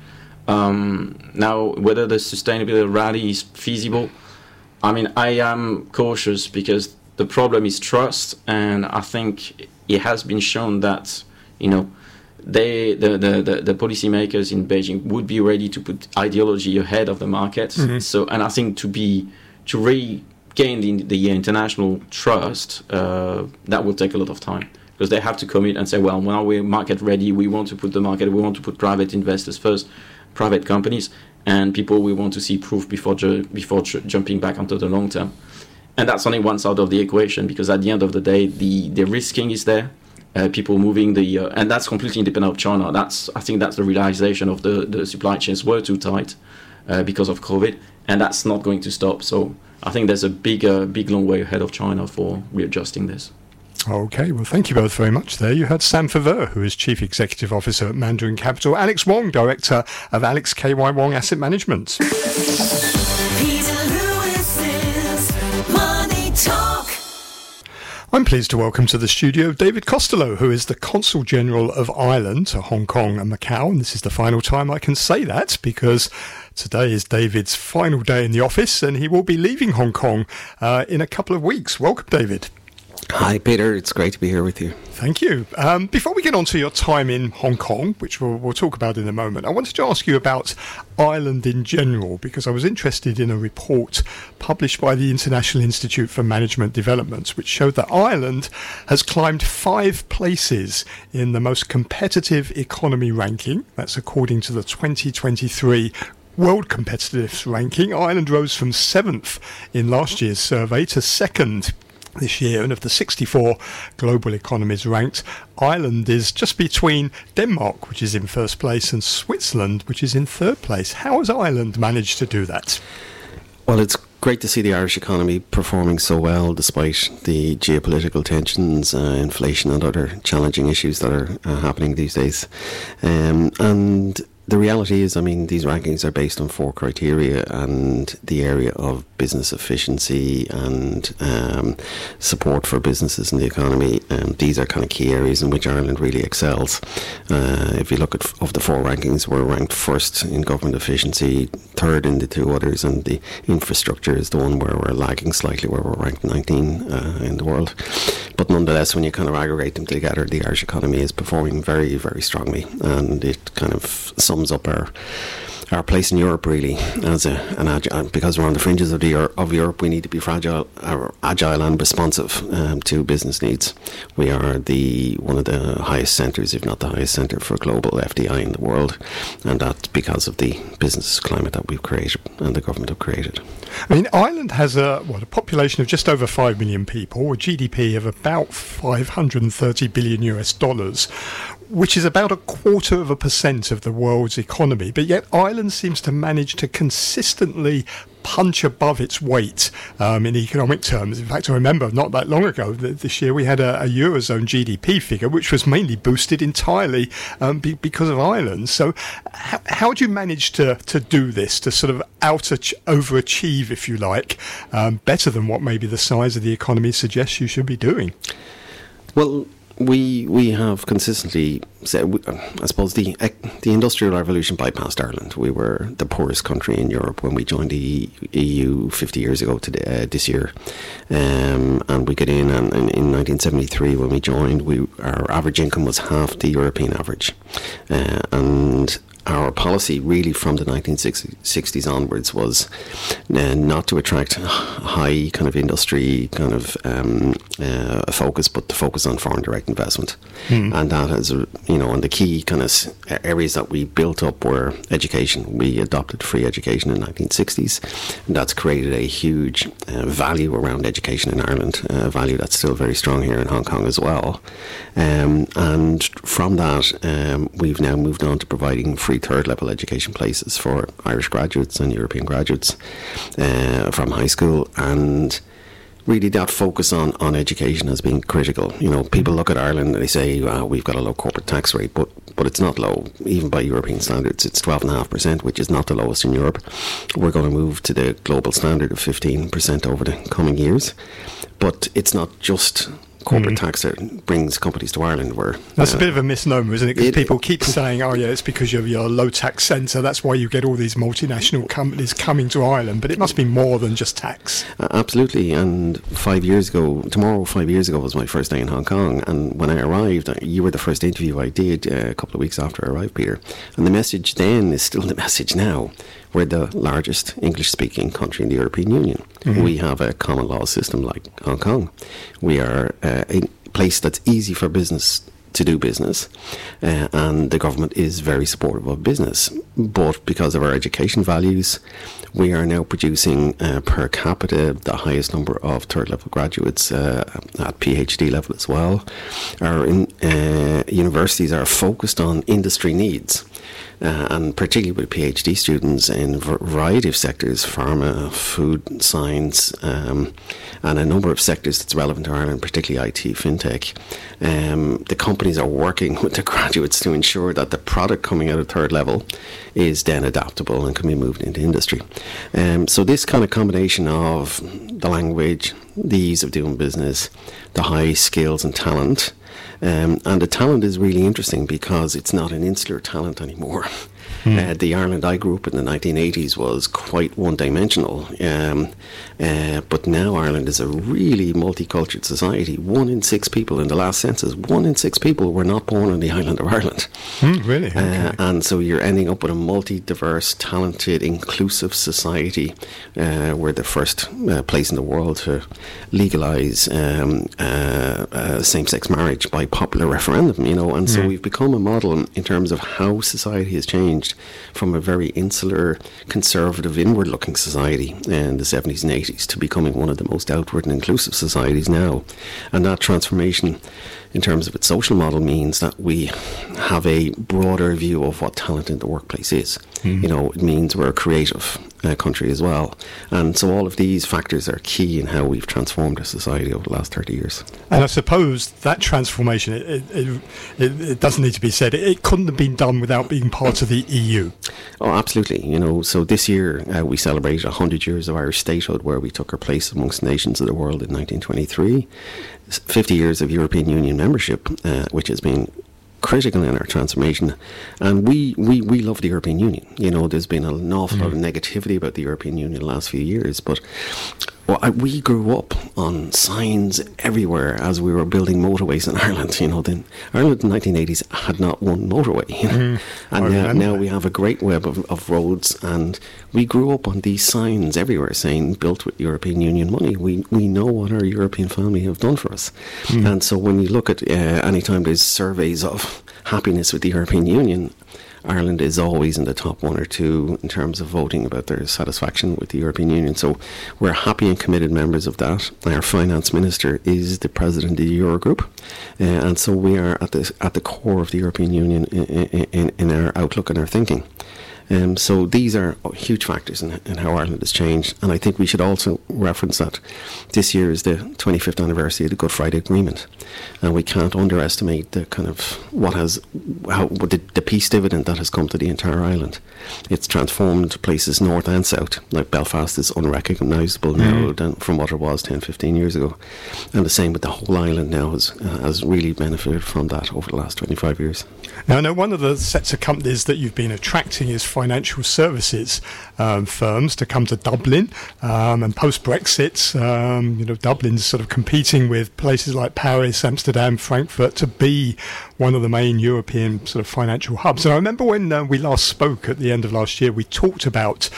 Now, whether the sustainability rally is feasible, I mean, I am cautious because the problem is trust, and I think it has been shown that, the policymakers in Beijing would be ready to put ideology ahead of the markets. Mm-hmm. So, and I think to regain the international trust, that will take a lot of time because they have to commit and say, well, now we're market ready. We want to put the market. We want to put private investors first, private companies, and people we want to see proof before jumping back onto the long term. And that's only one side of the equation because at the end of the day, the risking is there. People moving and that's completely independent of China. I think that's the realization of the supply chains were too tight because of COVID, and that's not going to stop. So I think there's a big long way ahead of China for readjusting this. Okay, well, thank you both very much there. You heard Sam Faveur, who is Chief Executive Officer at Mandarin Capital, Alex Wong, Director of Alex K. Y. Wong Asset Management. I'm pleased to welcome to the studio David Costello, who is the Consul General of Ireland to Hong Kong and Macau. And this is the final time I can say that because today is David's final day in the office and he will be leaving Hong Kong in a couple of weeks. Welcome, David. Hi, Peter. It's great to be here with you. Thank you. Before we get on to your time in Hong Kong, which we'll talk about in a moment, I wanted to ask you about Ireland in general, because I was interested in a report published by the International Institute for Management Development, which showed that Ireland has climbed 5 places in the most competitive economy ranking. That's according to the 2023 World Competitiveness Ranking. Ireland rose from 7th in last year's survey to 2nd this year, and of the 64 global economies ranked, Ireland is just between Denmark, which is in first place, and Switzerland, which is in third place. How has Ireland managed to do that? Well, it's great to see the Irish economy performing so well despite the geopolitical tensions, inflation and other challenging issues that are happening these days. And The reality is, I mean, these rankings are based on four criteria, and the area of business efficiency and support for businesses in the economy. These are kind of key areas in which Ireland really excels. If you look at of the four rankings, we're ranked first in government efficiency, third in the two others, and the infrastructure is the one where we're lagging slightly, where we're ranked 19 in the world. But nonetheless, when you kind of aggregate them together, the Irish economy is performing very, very strongly, and it kind of sums up our place in Europe really as an agile, because we're on the fringes of Europe. We need to be agile and responsive to business needs. We are one of the highest centres, if not the highest centre for global FDI in the world, and that's because of the business climate that we've created and the government have created. I mean, Ireland has a population of just over 5 million people, a GDP of about $530 billion, which is about 0.25% of the world's economy, but yet Ireland seems to manage to consistently punch above its weight in economic terms. In fact, I remember not that long ago, this year, we had a Eurozone GDP figure, which was mainly boosted entirely because of Ireland. So how do you manage to do this, to sort of overachieve, if you like, better than what maybe the size of the economy suggests you should be doing? Well, we have consistently said, I suppose the Industrial Revolution bypassed Ireland. We were the poorest country in Europe when we joined the EU 50 years ago this year. And we got in, and in 1973 when we joined, our average income was half the European average. And our policy really from the 1960s onwards was not to attract high kind of industry kind of focus, but to focus on foreign direct investment. And that has, and the key kind of areas that we built up were education. We adopted free education in the 1960s, and that's created a huge value around education in Ireland, a value that's still very strong here in Hong Kong as well. And from that, we've now moved on to providing free third-level education places for Irish graduates and European graduates from high school, and really that focus on education has been critical. People look at Ireland and they say, we've got a low corporate tax rate, but it's not low. Even by European standards, it's 12.5%, which is not the lowest in Europe. We're going to move to the global standard of 15% over the coming years, but it's not just corporate tax that brings companies to Ireland. That's a bit of a misnomer, isn't it? Because people keep saying, it's because you're a low tax centre, that's why you get all these multinational companies coming to Ireland, but it must be more than just tax. Absolutely, and 5 years ago, tomorrow 5 years ago was my first day in Hong Kong, and when I arrived, you were the first interview I did a couple of weeks after I arrived, Peter, and the message then is still the message now. We're the largest English-speaking country in the European Union. We have a common law system like Hong Kong. We are a place that's easy for business to do business, and the government is very supportive of business. But because of our education values, we are now producing per capita the highest number of third-level graduates at PhD level as well. Our universities are focused on industry needs. And particularly with PhD students in a variety of sectors, pharma, food, science, and a number of sectors that's relevant to Ireland, particularly IT, fintech. The companies are working with the graduates to ensure that the product coming out of third level is then adaptable and can be moved into industry. So this kind of combination of the language, the ease of doing business, the high skills and talent, and the talent is really interesting because it's not an insular talent anymore. The Ireland I grew up in the 1980s was quite one-dimensional, but now Ireland is a really multicultural society. 1 in 6 people in the last census, 1 in 6 people were not born on the island of Ireland. Really? Okay. And so you're ending up with a multi-diverse, talented, inclusive society. We're the first place in the world to legalise same-sex marriage by popular referendum, and so we've become a model in terms of how society has changed from a very insular, conservative, inward-looking society in the 70s and 80s to becoming one of the most outward and inclusive societies now. And that transformation in terms of its social model means that we have a broader view of what talent in the workplace is. Mm-hmm. You know, it means we're a creative country as well. And so all of these factors are key in how we've transformed our society over the last 30 years. And I suppose that transformation, it doesn't need to be said, it couldn't have been done without being part of the EU. Oh, absolutely. You know, so this year we celebrated 100 years of Irish statehood, where we took our place amongst the nations of the world in 1923. 50 years of European Union membership, which has been critical in our transformation, and we love the European Union. You know, there's been an awful lot of negativity about the European Union the last few years, but we grew up on signs everywhere as we were building motorways in Ireland. You know, then Ireland in the 1980s had not one motorway, you know? And now we have a great web of roads, and we grew up on these signs everywhere saying built with European Union money. We know what our European family have done for us. Mm. And so when you look at any time there's surveys of happiness with the European Union, Ireland is always in the top one or two in terms of voting about their satisfaction with the European Union. So we're happy and committed members of that. Our finance minister is the president of the Eurogroup. And so we are at the core of the European Union in our outlook and our thinking. So these are huge factors in how Ireland has changed. And I think we should also reference that this year is the 25th anniversary of the Good Friday Agreement. And we can't underestimate the kind of the peace dividend that has come to the entire island. It's transformed places north and south. Like Belfast is unrecognisable now than from what it was 10, 15 years ago. And the same with the whole island now has really benefited from that over the last 25 years. Now, I know one of the sets of companies that you've been attracting is financial services firms to come to Dublin, and post-Brexit, you know, Dublin's sort of competing with places like Paris, Amsterdam, Frankfurt to be one of the main European sort of financial hubs. And I remember when we last spoke at the end of last year, we talked about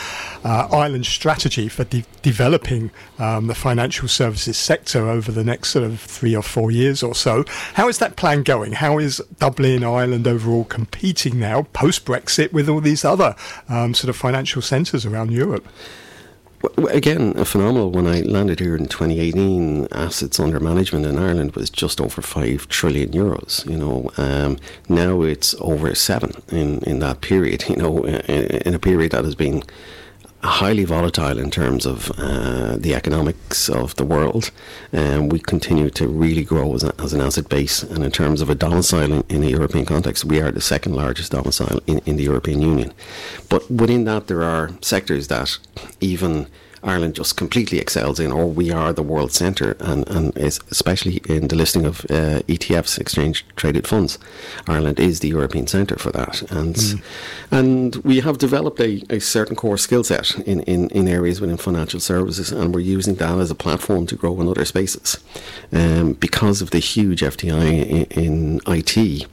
Ireland's strategy for developing the financial services sector over the next sort of 3 or 4 years or so. How is that plan going? How is Dublin, Ireland overall competing now post-Brexit with all these other sort of financial centres around Europe? Again, a phenomenal. When I landed here in 2018, assets under management in Ireland was just over 5 trillion euros. You know, now it's over 7 in that period, you know, in a period that has been highly volatile in terms of the economics of the world. We continue to really grow as an asset base, and in terms of a domicile in the European context, we are the second largest domicile in the European Union. But within that, there are sectors that even Ireland just completely excels in, or we are the world centre, and especially in the listing of ETFs, exchange traded funds. Ireland is the European centre for that, and we have developed a certain core skill set in areas within financial services, and we're using that as a platform to grow in other spaces. Because of the huge FDI in IT,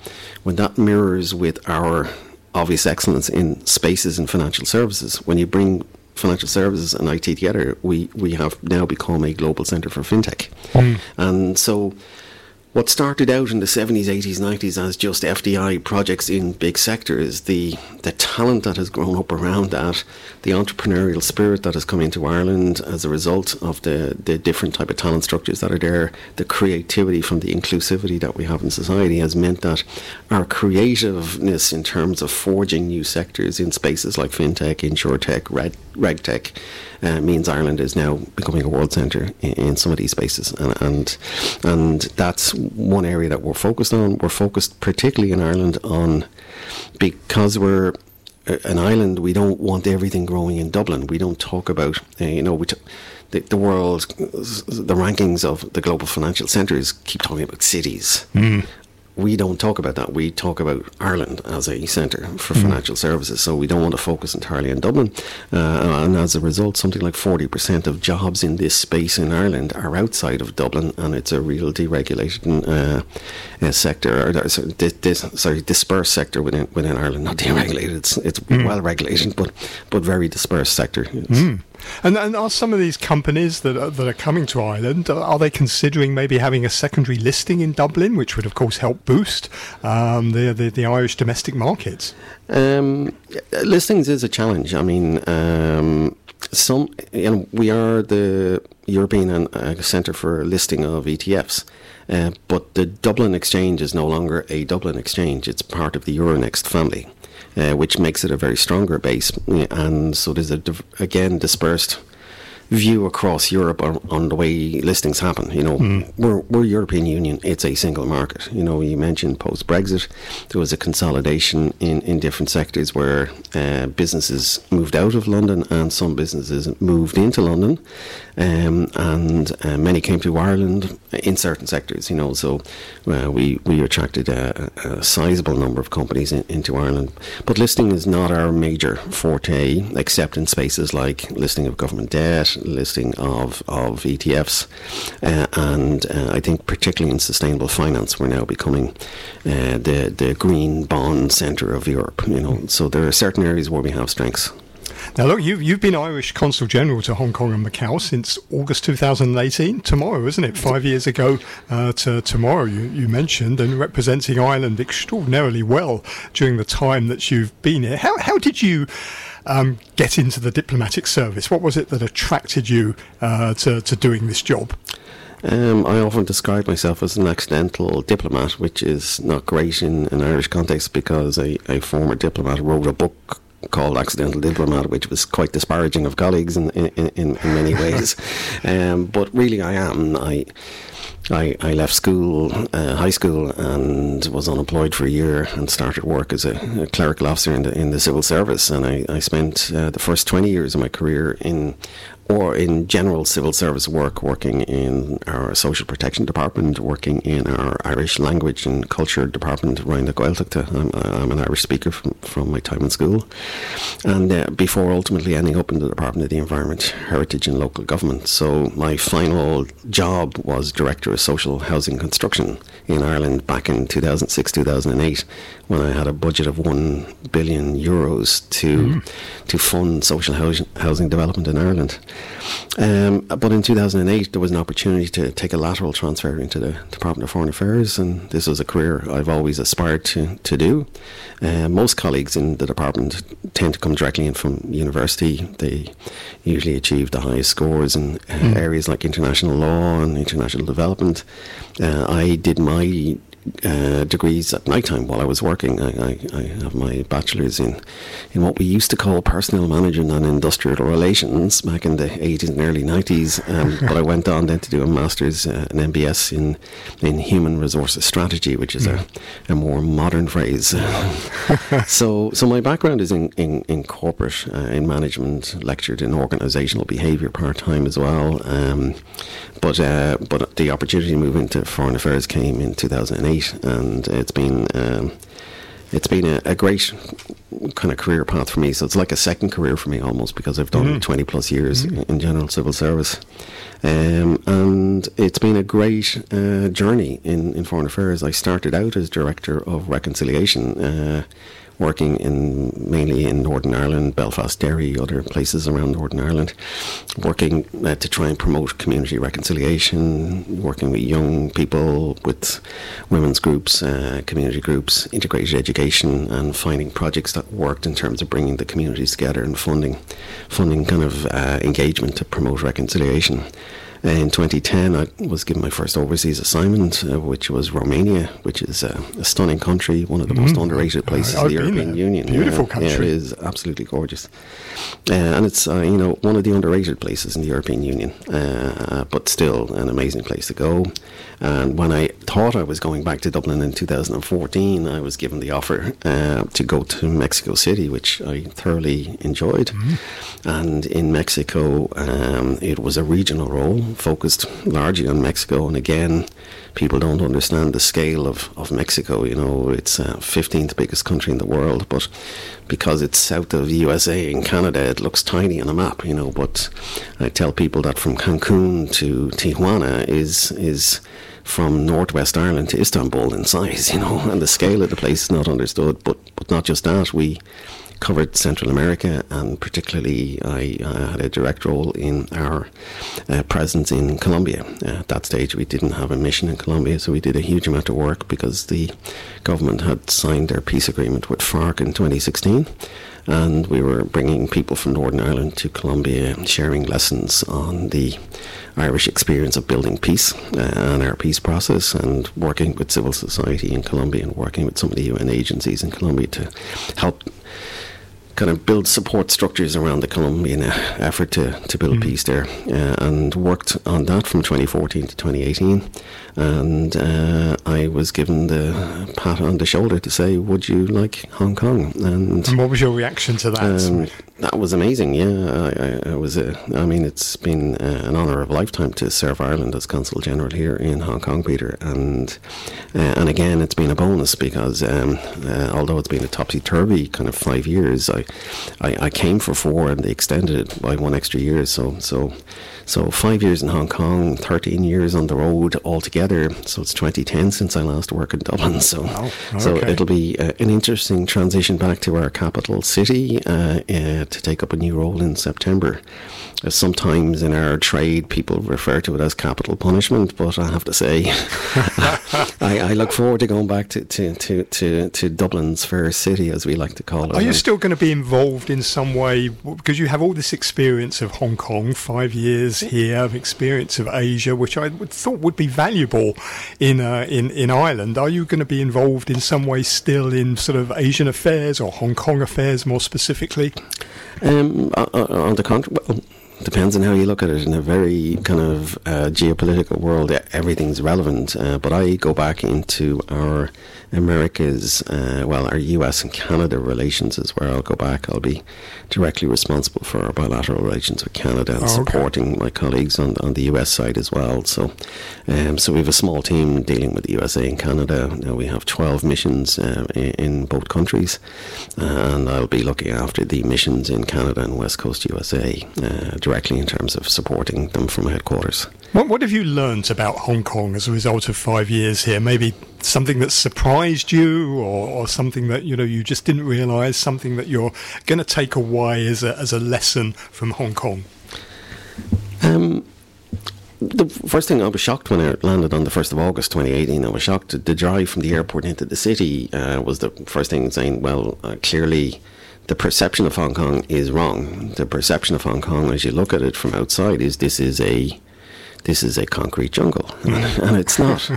when that mirrors with our obvious excellence in spaces in financial services, when you bring financial services and IT together, we have now become a global centre for fintech. And so what started out in the 70s, 80s, 90s as just FDI projects in big sectors, the talent that has grown up around that, the entrepreneurial spirit that has come into Ireland as a result of the different type of talent structures that are there, the creativity from the inclusivity that we have in society has meant that our creativeness in terms of forging new sectors in spaces like fintech, insurtech, regtech, means Ireland is now becoming a world centre in some of these spaces. And that's one area that we're focused on. We're focused particularly in Ireland on, because we're an island, we don't want everything growing in Dublin. We don't talk about, the world, the rankings of the global financial centres keep talking about cities. Mm. We don't talk about that. We talk about Ireland as a centre for financial services. So we don't want to focus entirely on Dublin. And as a result, something like 40% of jobs in this space in Ireland are outside of Dublin, and it's a real deregulated sector, dispersed sector within Ireland, not deregulated. It's well regulated, but very dispersed sector. And are some of these companies that are coming to Ireland, are they considering maybe having a secondary listing in Dublin, which would of course help boost the Irish domestic markets? Listings is a challenge. I mean, we are the European Centre for listing of ETFs. But the Dublin Exchange is no longer a Dublin Exchange. It's part of the Euronext family, which makes it a very stronger base. And so there's, again, dispersed view across Europe on the way listings happen. You know, we're European Union, it's a single market. You know, you mentioned post-Brexit, there was a consolidation in different sectors where businesses moved out of London and some businesses moved into London, and many came to Ireland in certain sectors, you know, so we attracted a sizable number of companies into Ireland. But listing is not our major forte, except in spaces like listing of government debt, listing of ETFs, and I think particularly in sustainable finance, we're now becoming the green bond centre of Europe. You know, so there are certain areas where we have strengths. Now look, you've been Irish Consul General to Hong Kong and Macau since August 2018. Tomorrow, isn't it? 5 years ago to tomorrow, you mentioned, and representing Ireland extraordinarily well during the time that you've been here. How did you get into the diplomatic service? What was it that attracted you to doing this job? I often describe myself as an accidental diplomat, which is not great in an Irish context, because a former diplomat wrote a book called Accidental Diplomat, which was quite disparaging of colleagues in many ways. But really I am. I left school, high school, and was unemployed for a year and started work as a clerical officer in the civil service. And I spent the first 20 years of my career in general civil service work, working in our social protection department, working in our Irish language and culture department around the Gaeltachta. I'm an Irish speaker from my time in school, and before ultimately ending up in the Department of the Environment, Heritage and Local Government. So my final job was Director of Social Housing Construction in Ireland back in 2006-2008, when I had a budget of €1 billion to fund social housing development in Ireland. But in 2008 there was an opportunity to take a lateral transfer into the Department of Foreign Affairs, and this was a career I've always aspired to do. Most colleagues in the department tend to come directly in from university. They usually achieve the highest scores in areas like international law and international development. I did my degrees at night time while I was working. I have my bachelor's in what we used to call personnel management and industrial relations back in the 80s and early 90s, but I went on then to do a master's, an MBS in human resources strategy, which is a more modern phrase. So my background is in corporate, in management, lectured in organisational behaviour part-time as well, but the opportunity to move into foreign affairs came in 2008, and it's been a great kind of career path for me. So it's like a second career for me almost, because I've done 20 plus years in general civil service, and it's been a great journey in foreign affairs. I started out as Director of Reconciliation, working mainly in Northern Ireland, Belfast, Derry, other places around Northern Ireland, working to try and promote community reconciliation, working with young people, with women's groups, community groups, integrated education, and finding projects that worked in terms of bringing the communities together and funding kind of engagement to promote reconciliation. In 2010, I was given my first overseas assignment, which was Romania, which is a stunning country, one of the most underrated places in the European Union. Beautiful country. Yeah, it is absolutely gorgeous. And it's, one of the underrated places in the European Union, but still an amazing place to go. And when I thought I was going back to Dublin in 2014, I was given the offer to go to Mexico City, which I thoroughly enjoyed. And in Mexico, it was a regional role, focused largely on Mexico. And again, people don't understand the scale of Mexico. You know, it's 15th biggest country in the world, but because it's south of the USA and Canada, it looks tiny on a map, you know. But I tell people that from Cancun to Tijuana is from Northwest Ireland to Istanbul in size, you know, and the scale of the place is not understood. But not just that, we covered Central America, and particularly I had a direct role in our presence in Colombia. At that stage we didn't have a mission in Colombia, so we did a huge amount of work because the government had signed their peace agreement with FARC in 2016, and we were bringing people from Northern Ireland to Colombia, sharing lessons on the Irish experience of building peace and our peace process, and working with civil society in Colombia and working with some of the UN agencies in Colombia to help kind of build support structures around the Colombian effort to build peace there, and worked on that from 2014 to 2018. And I was given the pat on the shoulder to say, would you like Hong Kong? And what was your reaction to that? That was amazing, yeah. I mean, it's been an honour of a lifetime to serve Ireland as Consul General here in Hong Kong, Peter. And again, it's been a bonus because although it's been a topsy-turvy kind of 5 years, I came for 4 and they extended it by 1 extra year. So 5 years in Hong Kong, 13 years on the road altogether. So it's 2010 since I last worked in Dublin. So it'll be an interesting transition back to our capital city to take up a new role in September. Sometimes in our trade, people refer to it as capital punishment, but I have to say, I look forward to going back to Dublin's fair city, as we like to call it. Are you still going to be involved in some way? Because you have all this experience of Hong Kong, 5 years here, experience of Asia, which I thought would be valuable in Ireland. Are you going to be involved in some way still in sort of Asian affairs or Hong Kong affairs more specifically? On the contrary, well, depends on how you look at it. In a very kind of geopolitical world, everything's relevant. But I go back into our Americas, our US and Canada relations is where I'll go back. I'll be directly responsible for our bilateral relations with Canada and supporting my colleagues on the US side as well. So we have a small team dealing with the USA and Canada. Now we have 12 missions in both countries, and I'll be looking after the missions in Canada and West Coast USA directly in terms of supporting them from headquarters. What have you learnt about Hong Kong as a result of 5 years here? Maybe something that surprised you, or something that you just didn't realise, something that you're going to take away as a lesson from Hong Kong? The first thing, I was shocked when I landed on the 1st of August 2018. I was shocked. The drive from the airport into the city was the first thing, saying, clearly the perception of Hong Kong is wrong. The perception of Hong Kong, as you look at it from outside, is this is a concrete jungle, and it's not.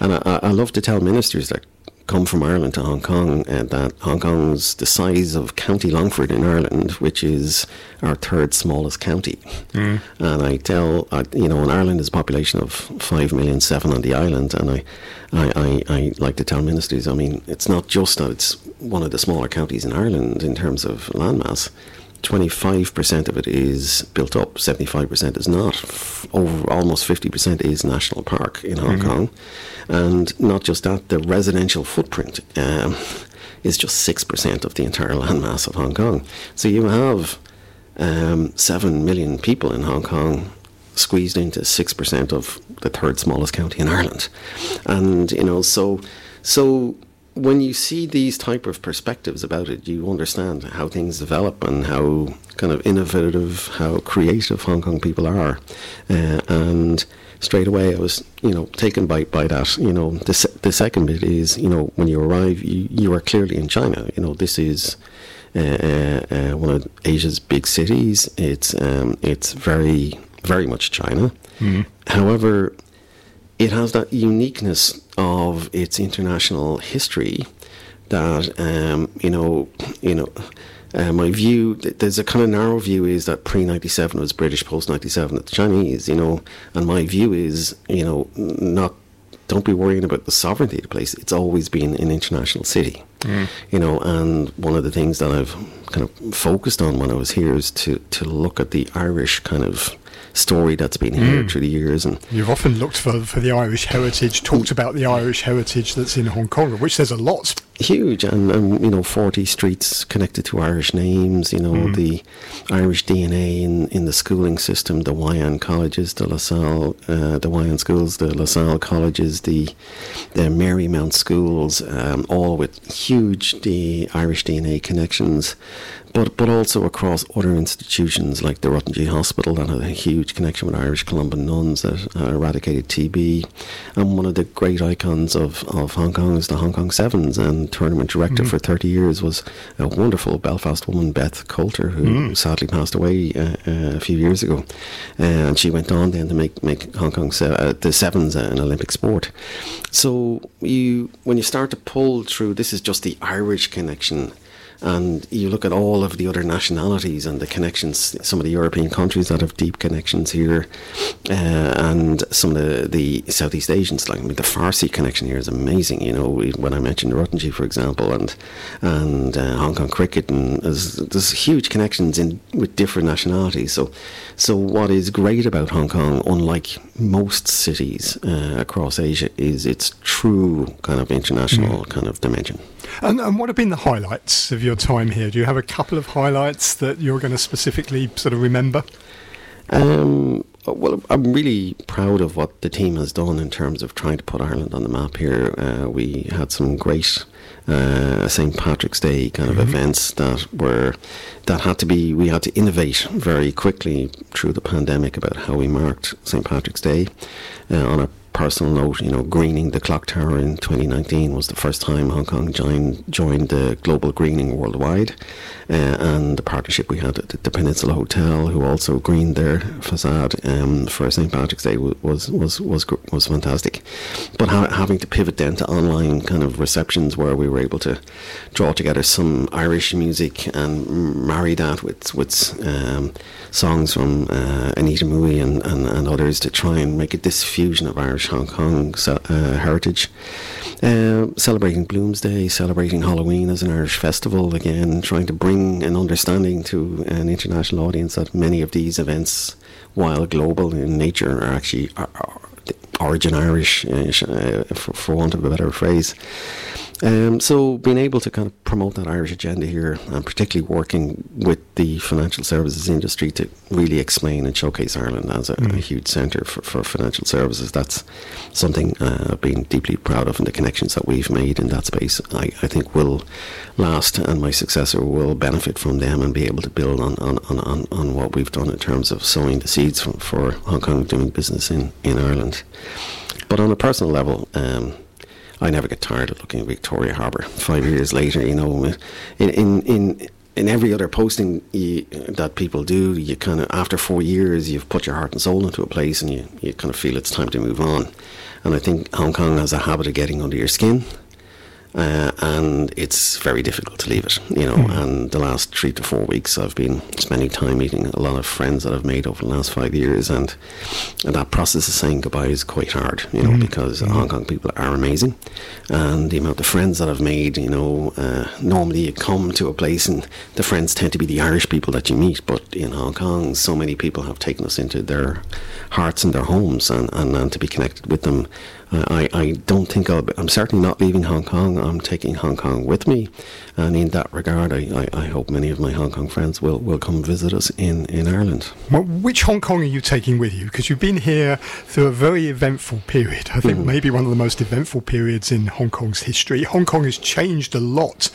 And I love to tell ministers that come from Ireland to Hong Kong that Hong Kong's the size of County Longford in Ireland, which is our 3rd smallest county. And I tell, in Ireland is a population of 5,000,007 on the island, and I like to tell ministers, I mean, it's not just that it's one of the smaller counties in Ireland in terms of landmass. 25% of it is built up, 75% is not. Over almost 50% is national park in Hong Kong. And not just that, the residential footprint is just 6% of the entire landmass of Hong Kong. So you have 7 million people in Hong Kong squeezed into 6% of the 3rd smallest county in Ireland. And, so when you see these type of perspectives about it, you understand how things develop and how kind of innovative, how creative Hong Kong people are. And straight away I was, taken by that. The second bit is, when you arrive, you are clearly in China. This is one of Asia's big cities. It's very, very much China. However, it has that uniqueness of its international history that, my view, there's a kind of narrow view is that pre-97 was British, post-97 it's Chinese, and my view is, don't be worrying about the sovereignty of the place. It's always been an international city, and one of the things that I've kind of focused on when I was here is to look at the Irish kind of story that's been here through the years. And you've often looked for the Irish heritage, talked about the Irish heritage that's in Hong Kong, which there's a lot. Huge, and 40 streets connected to Irish names, the Irish DNA in the schooling system, the YN colleges, the La Salle, the YN schools, the La Salle colleges, the Marymount schools, all with huge Irish DNA connections. but also across other institutions like the Ruttonjee Hospital that had a huge connection with Irish Columban nuns that eradicated TB. And one of the great icons of Hong Kong is the Hong Kong Sevens, and tournament director for 30 years was a wonderful Belfast woman, Beth Coulter, who sadly passed away a few years ago. And she went on then to make Hong Kong the Sevens an Olympic sport. So when you start to pull through, this is just the Irish connection. And you look at all of the other nationalities and the connections, some of the European countries that have deep connections here, and some of the Southeast Asians, like the Farsi connection here is amazing. You know, when I mentioned Ruttonjee, for example, and Hong Kong cricket, and there's huge connections with different nationalities. So what is great about Hong Kong, unlike most cities across Asia, is its true kind of international kind of dimension. And what have been the highlights of your time here? Do you have a couple of highlights that you're going to specifically sort of remember? Well, I'm really proud of what the team has done in terms of trying to put Ireland on the map here. We had some great St. Patrick's Day kind of events we had to innovate very quickly through the pandemic about how we marked St. Patrick's Day. On a personal note, you know, greening the clock tower in 2019 was the first time Hong Kong joined the global greening worldwide, and the partnership we had at the Peninsula Hotel, who also greened their facade for St. Patrick's Day, was fantastic. But having to pivot then to online kind of receptions, where we were able to draw together some Irish music and marry that with songs from Anita Mui and others, to try and make it this fusion of Irish Hong Kong heritage, celebrating Bloomsday, celebrating Halloween as an Irish festival, again trying to bring an understanding to an international audience that many of these events, while global in nature, are actually origin Irish, for want of a better phrase. So being able to kind of promote that Irish agenda here, and particularly working with the financial services industry to really explain and showcase Ireland as a huge centre for financial services, that's something I've been deeply proud of, and the connections that we've made in that space I think will last, and my successor will benefit from them and be able to build on what we've done in terms of sowing the seeds for Hong Kong doing business in Ireland. But on a personal level, I never get tired of looking at Victoria Harbour. 5 years later, you know, in every other posting that people do, you kind of, after 4 years, you've put your heart and soul into a place, and you kind of feel it's time to move on. And I think Hong Kong has a habit of getting under your skin, and it's very difficult to leave it, you know. And the last 3 to 4 weeks, I've been spending time meeting a lot of friends that I've made over the last 5 years, and that process of saying goodbye is quite hard, you know, because Hong Kong people are amazing, and the amount of friends that I've made, you know, normally you come to a place and the friends tend to be the Irish people that you meet, but in Hong Kong, so many people have taken us into their hearts and their homes, and to be connected with them, I don't think I'm certainly not leaving Hong Kong. I'm taking Hong Kong with me, and in that regard, I hope many of my Hong Kong friends will come visit us in Ireland. Well, which Hong Kong are you taking with you? Because you've been here through a very eventful period. I think maybe one of the most eventful periods in Hong Kong's history. Hong Kong has changed a lot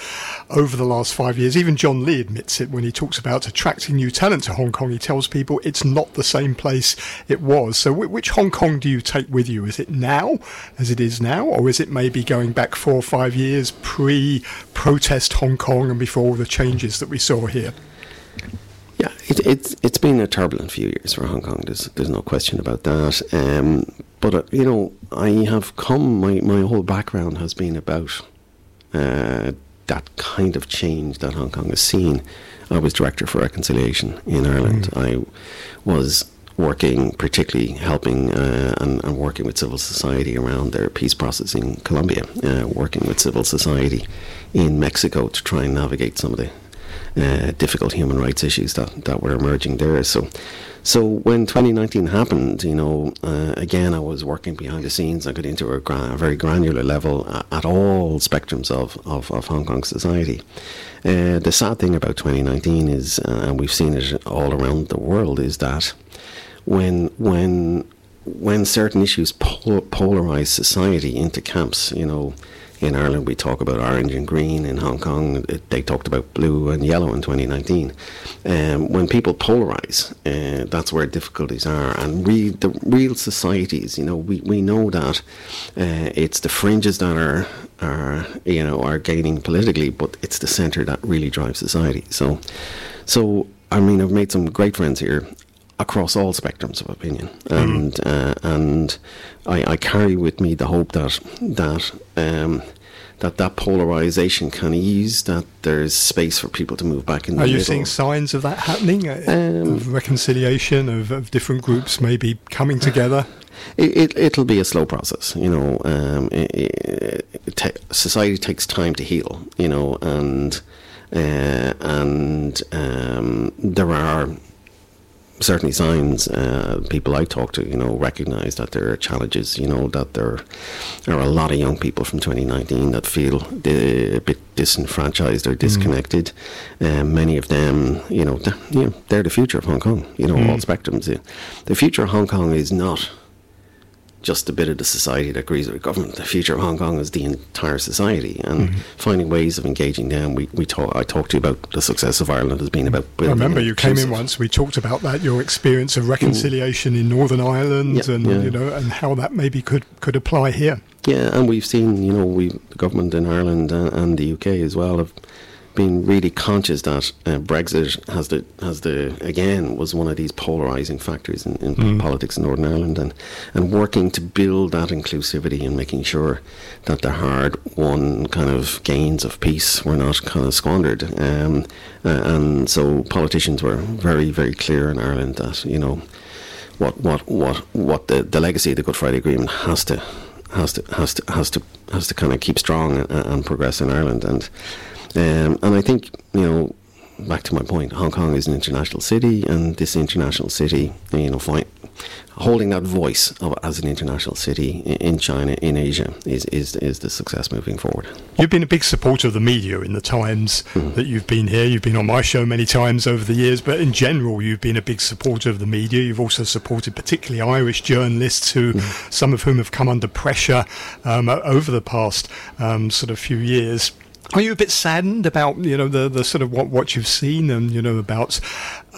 over the last 5 years. Even John Lee admits it when he talks about attracting new talent to Hong Kong. He tells people it's not the same place it was. So which Hong Kong do you take with you? Is it now as it is now, or is it maybe going back 4 or 5 years pre-protest Hong Kong and before all the changes that we saw here? Yeah, it's been a turbulent few years for Hong Kong. There's no question about that. But you know, I have come. My whole background has been about that kind of change that Hong Kong has seen. I was director for reconciliation in Ireland. I was working, particularly helping and working with civil society around their peace process in Colombia, working with civil society in Mexico to try and navigate some of the difficult human rights issues that were emerging there. So when 2019 happened, you know, again, I was working behind the scenes. I got into a very granular level at all spectrums of Hong Kong society. The sad thing about 2019 is, and we've seen it all around the world, is that when certain issues polarize society into camps, you know, In Ireland, we talk about orange and green. In Hong Kong, they talked about blue and yellow in 2019. When people polarize, that's where difficulties are. And the real societies, you know, we know that it's the fringes that are gaining politically, but it's the centre that really drives society. So I mean, I've made some great friends here across all spectrums of opinion, and I carry with me the hope that polarisation can ease, that there's space for people to move back in the middle. Are you seeing signs of that happening? Of reconciliation, of different groups maybe coming together? It'll be a slow process, you know. Society takes time to heal, you know, and there are certainly signs. People I talk to, you know, recognise that there are challenges, you know, that there are a lot of young people from 2019 that feel a bit disenfranchised or disconnected. Many of them, you know, they're the future of Hong Kong, you know, all spectrums. The future of Hong Kong is not just a bit of the society that agrees with the government. The future of Hong Kong is the entire society, and finding ways of engaging them. I talked to you about the success of Ireland has been about building. I remember you came in once. We talked about that, your experience of reconciliation in Northern Ireland, you know, and how that maybe could apply here. Yeah, and we've seen, you know, the government in Ireland and the UK as well have been really conscious that Brexit was one of these polarising factors in politics in Northern Ireland, and working to build that inclusivity and making sure that the hard-won kind of gains of peace were not kind of squandered. And so politicians were very, very clear in Ireland that, you know, what the legacy of the Good Friday Agreement has to kind of keep strong and progress in Ireland. And I think, you know, back to my point, Hong Kong is an international city, and this international city, you know, holding that voice as an international city in China, in Asia, is the success moving forward. You've been a big supporter of the media in the times that you've been here. You've been on my show many times over the years, but in general, you've been a big supporter of the media. You've also supported particularly Irish journalists, who some of whom have come under pressure over the past sort of few years. Are you a bit saddened about, you know, the sort of what you've seen, and, you know, about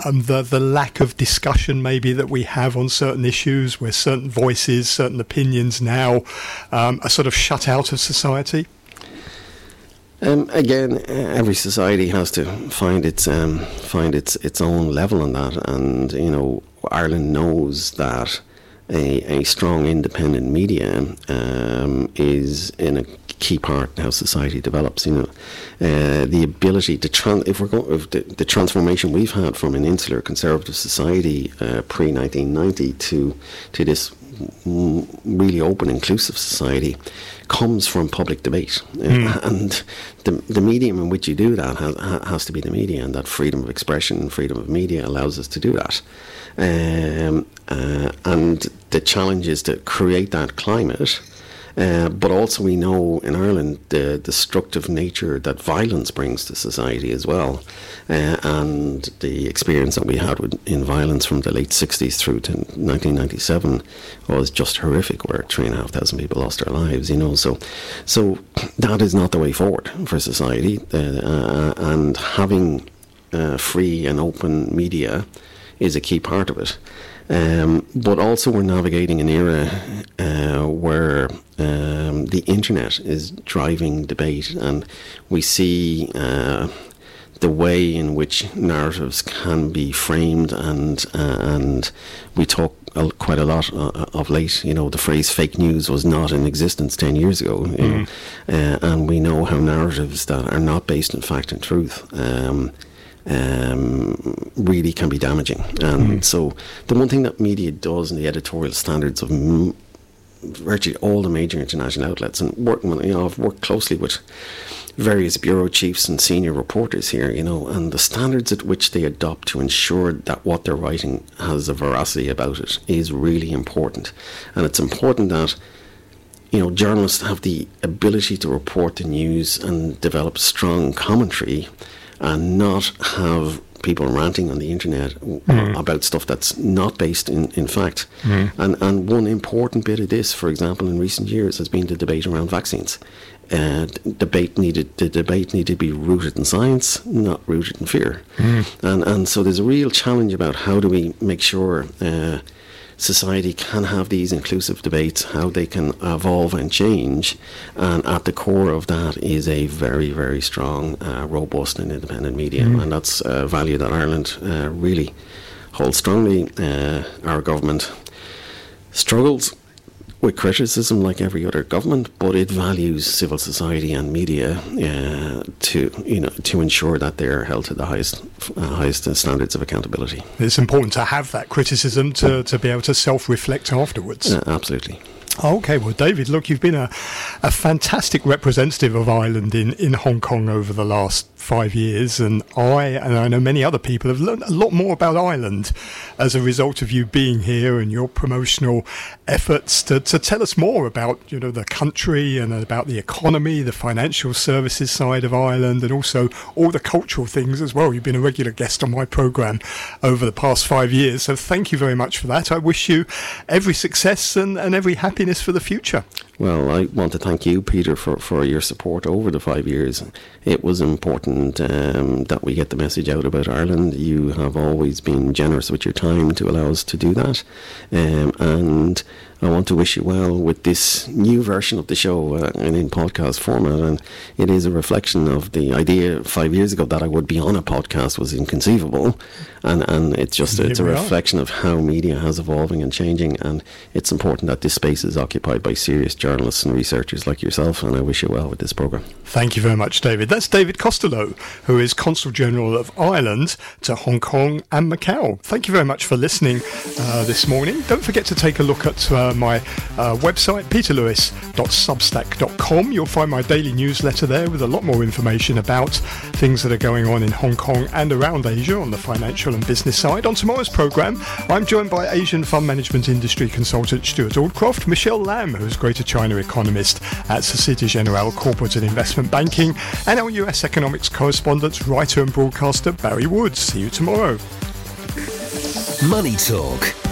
the lack of discussion maybe that we have on certain issues, where certain voices, certain opinions now are sort of shut out of society? Again, every society has to find its own level on that, and, you know, Ireland knows that a strong independent media is in a key part in how society develops. You know, the ability to the transformation we've had from an insular conservative society pre-1990 to this really open, inclusive society comes from public debate, and the medium in which you do that has to be the media, and that freedom of expression and freedom of media allows us to do that. And the challenge is to create that climate. But also we know in Ireland the destructive nature that violence brings to society as well, and the experience that we had in violence from the late 60s through to 1997 was just horrific, where 3,500 people lost their lives, you know. So that is not the way forward for society, and having free and open media is a key part of it. But also we're navigating an era where the internet is driving debate, and we see the way in which narratives can be framed, and we talk quite a lot of late. You know, the phrase fake news was not in existence 10 years ago, and we know how narratives that are not based in fact and truth really can be damaging. And so the one thing that media does, and the editorial standards of virtually all the major international outlets, and I've worked closely with various bureau chiefs and senior reporters here, you know, and the standards at which they adopt to ensure that what they're writing has a veracity about it is really important. And it's important that, you know, journalists have the ability to report the news and develop strong commentary, and not have people ranting on the internet about stuff that's not based in fact. And one important bit of this, for example, in recent years has been the debate around vaccines. the debate needed to be rooted in science, not rooted in fear. And so there's a real challenge about how do we make sure society can have these inclusive debates, how they can evolve and change, and at the core of that is a very, very strong, robust and independent media, and that's a value that Ireland really holds strongly. Our government struggles with criticism like every other government, but it values civil society and media to ensure that they are held to the highest standards of accountability. It's important to have that criticism to be able to self-reflect afterwards. Absolutely. Okay, well, David, look, you've been a fantastic representative of Ireland in Hong Kong over the last 5 years, and I know many other people have learned a lot more about Ireland as a result of you being here and your promotional efforts to tell us more about, you know, the country and about the economy, the financial services side of Ireland, and also all the cultural things as well. You've been a regular guest on my programme over the past 5 years, so thank you very much for that. I wish you every success and every happiness for the future. Well, I want to thank you, Peter, for your support over the 5 years. It was important that we get the message out about Ireland. You have always been generous with your time to allow us to do that. And I want to wish you well with this new version of the show and in podcast format. And it is a reflection of the idea 5 years ago that I would be on a podcast was inconceivable. And it's a reflection of how media has evolving and changing. And it's important that this space is occupied by serious journalists and researchers like yourself, and I wish you well with this programme. Thank you very much, David. That's David Costello, who is Consul General of Ireland to Hong Kong and Macau. Thank you very much for listening this morning. Don't forget to take a look at my website, peterlewis.substack.com. You'll find my daily newsletter there with a lot more information about things that are going on in Hong Kong and around Asia on the financial and business side. On tomorrow's programme, I'm joined by Asian fund management industry consultant Stuart Aldcroft, Michelle Lam, who's Greater China economist at Société Générale Corporate and Investment Banking, and our US economics correspondent, writer and broadcaster Barry Wood. See you tomorrow. Money Talk.